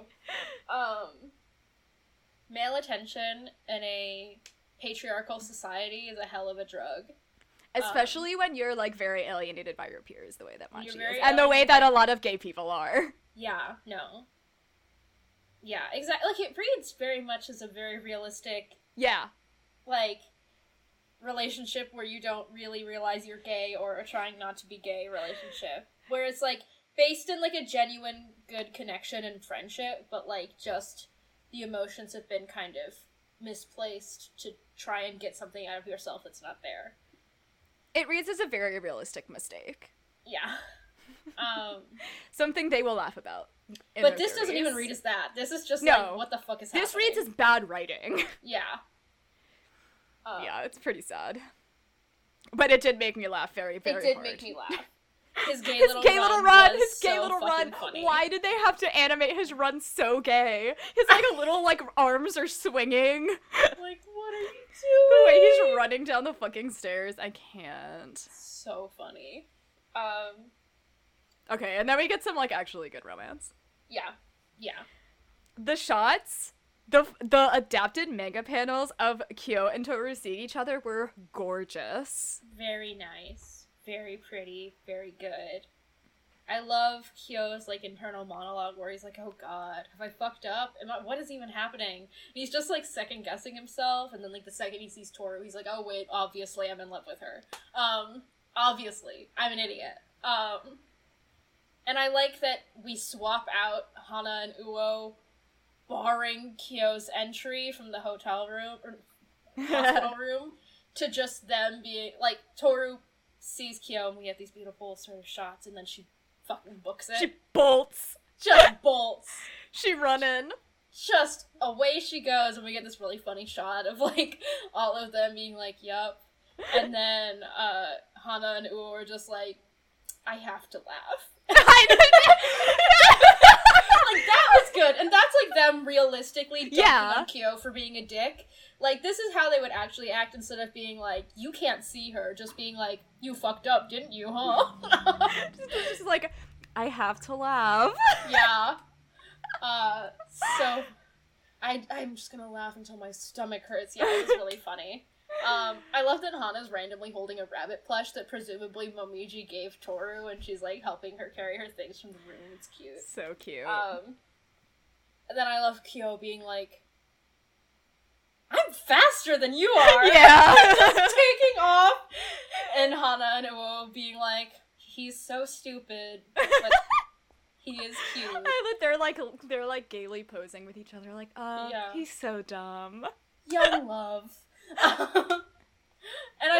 Male attention in a patriarchal society is a hell of a drug. Especially when you're, like, very alienated by your peers, the way that Machi is. And the way that a lot of gay people are. Yeah, no. Yeah, exactly. Like, it reads very much as a very realistic... Yeah. Like, relationship where you don't really realize you're gay or are trying not to be gay relationship. Where it's, like, based in, like, a genuine good connection and friendship, but, like, just the emotions have been kind of misplaced to try and get something out of yourself that's not there. It reads as a very realistic mistake. Yeah. Something they will laugh about. But this doesn't even read as that. This is just like, what the fuck is happening? This reads as bad writing. Yeah. Yeah, it's pretty sad. But it did make me laugh very, very hard. It did make me laugh. His gay little run. Funny. Why did they have to animate his run so gay? His, like, little, like, arms are swinging. Like, what are you doing? The way he's running down the fucking stairs. I can't. So funny. Okay, and then we get some, like, actually good romance. Yeah. Yeah. The shots, the adapted manga panels of Kyo and Toru seeing each other were gorgeous. Very nice. Very pretty. Very good. I love Kyo's, like, internal monologue where he's like, oh god, have I fucked up? What is even happening? And he's just, like, second-guessing himself, and then, like, the second he sees Toru, he's like, oh wait, obviously I'm in love with her. Obviously. I'm an idiot. And I like that we swap out Hana and Uo barring Kyo's entry from the hospital room, to just them being, like, Toru sees Kyo, and we have these beautiful sort of shots, and then she fucking books it. She bolts. Just bolts. She run in. Just away she goes, and we get this really funny shot of, like, all of them being like, yup. And then Hana and Uo are just like, I have to laugh. Like, that was good. And that's, like, them realistically dunking on Kyo for being a dick. Like, this is how they would actually act instead of being like, you can't see her. Just being like, you fucked up, didn't you, huh? Just like, I have to laugh. Yeah. So, I'm just gonna laugh until my stomach hurts. Yeah, it was really funny. I love that Hana's randomly holding a rabbit plush that presumably Momiji gave Toru, and she's, like, helping her carry her things from the room. It's cute. So cute. And then I love Kyo being like, I'm faster than you are! Yeah! Just taking off! And Hana and Uo being like, he's so stupid, but... He is cute. They're gaily posing with each other, like, he's so dumb. Young love. And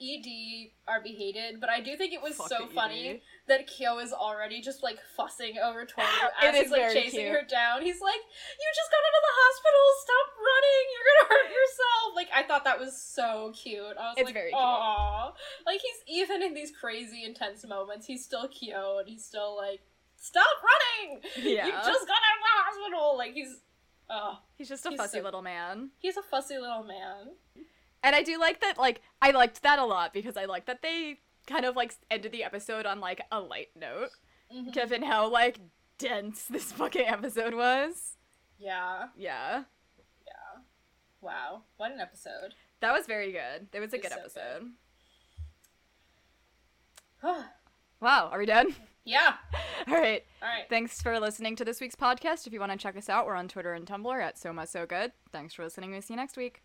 ED are be hated, but I do think it was funny that Kyo is already just, like, fussing over Toru as he's, like, chasing her down. He's like, you just got out of the hospital, stop running, you're gonna hurt yourself. Like, I thought that was so cute. I was very cute. Aww. Like, he's even in these crazy, intense moments, he's still Kyo, and he's still like, stop running! Yeah. You just got out of the hospital! Like, he's fussy little man. He's a fussy little man. And I do like that, like, I liked that a lot because I like that they kind of, like, ended the episode on, like, a light note, given how, like, dense this fucking episode was. Yeah. Yeah. Yeah. Wow. What an episode. That was very good. It was a good episode. Good. Wow. Are we done? Yeah. All right. Thanks for listening to this week's podcast. If you want to check us out, we're on Twitter and Tumblr at So Ma So Good. Thanks for listening. We'll see you next week.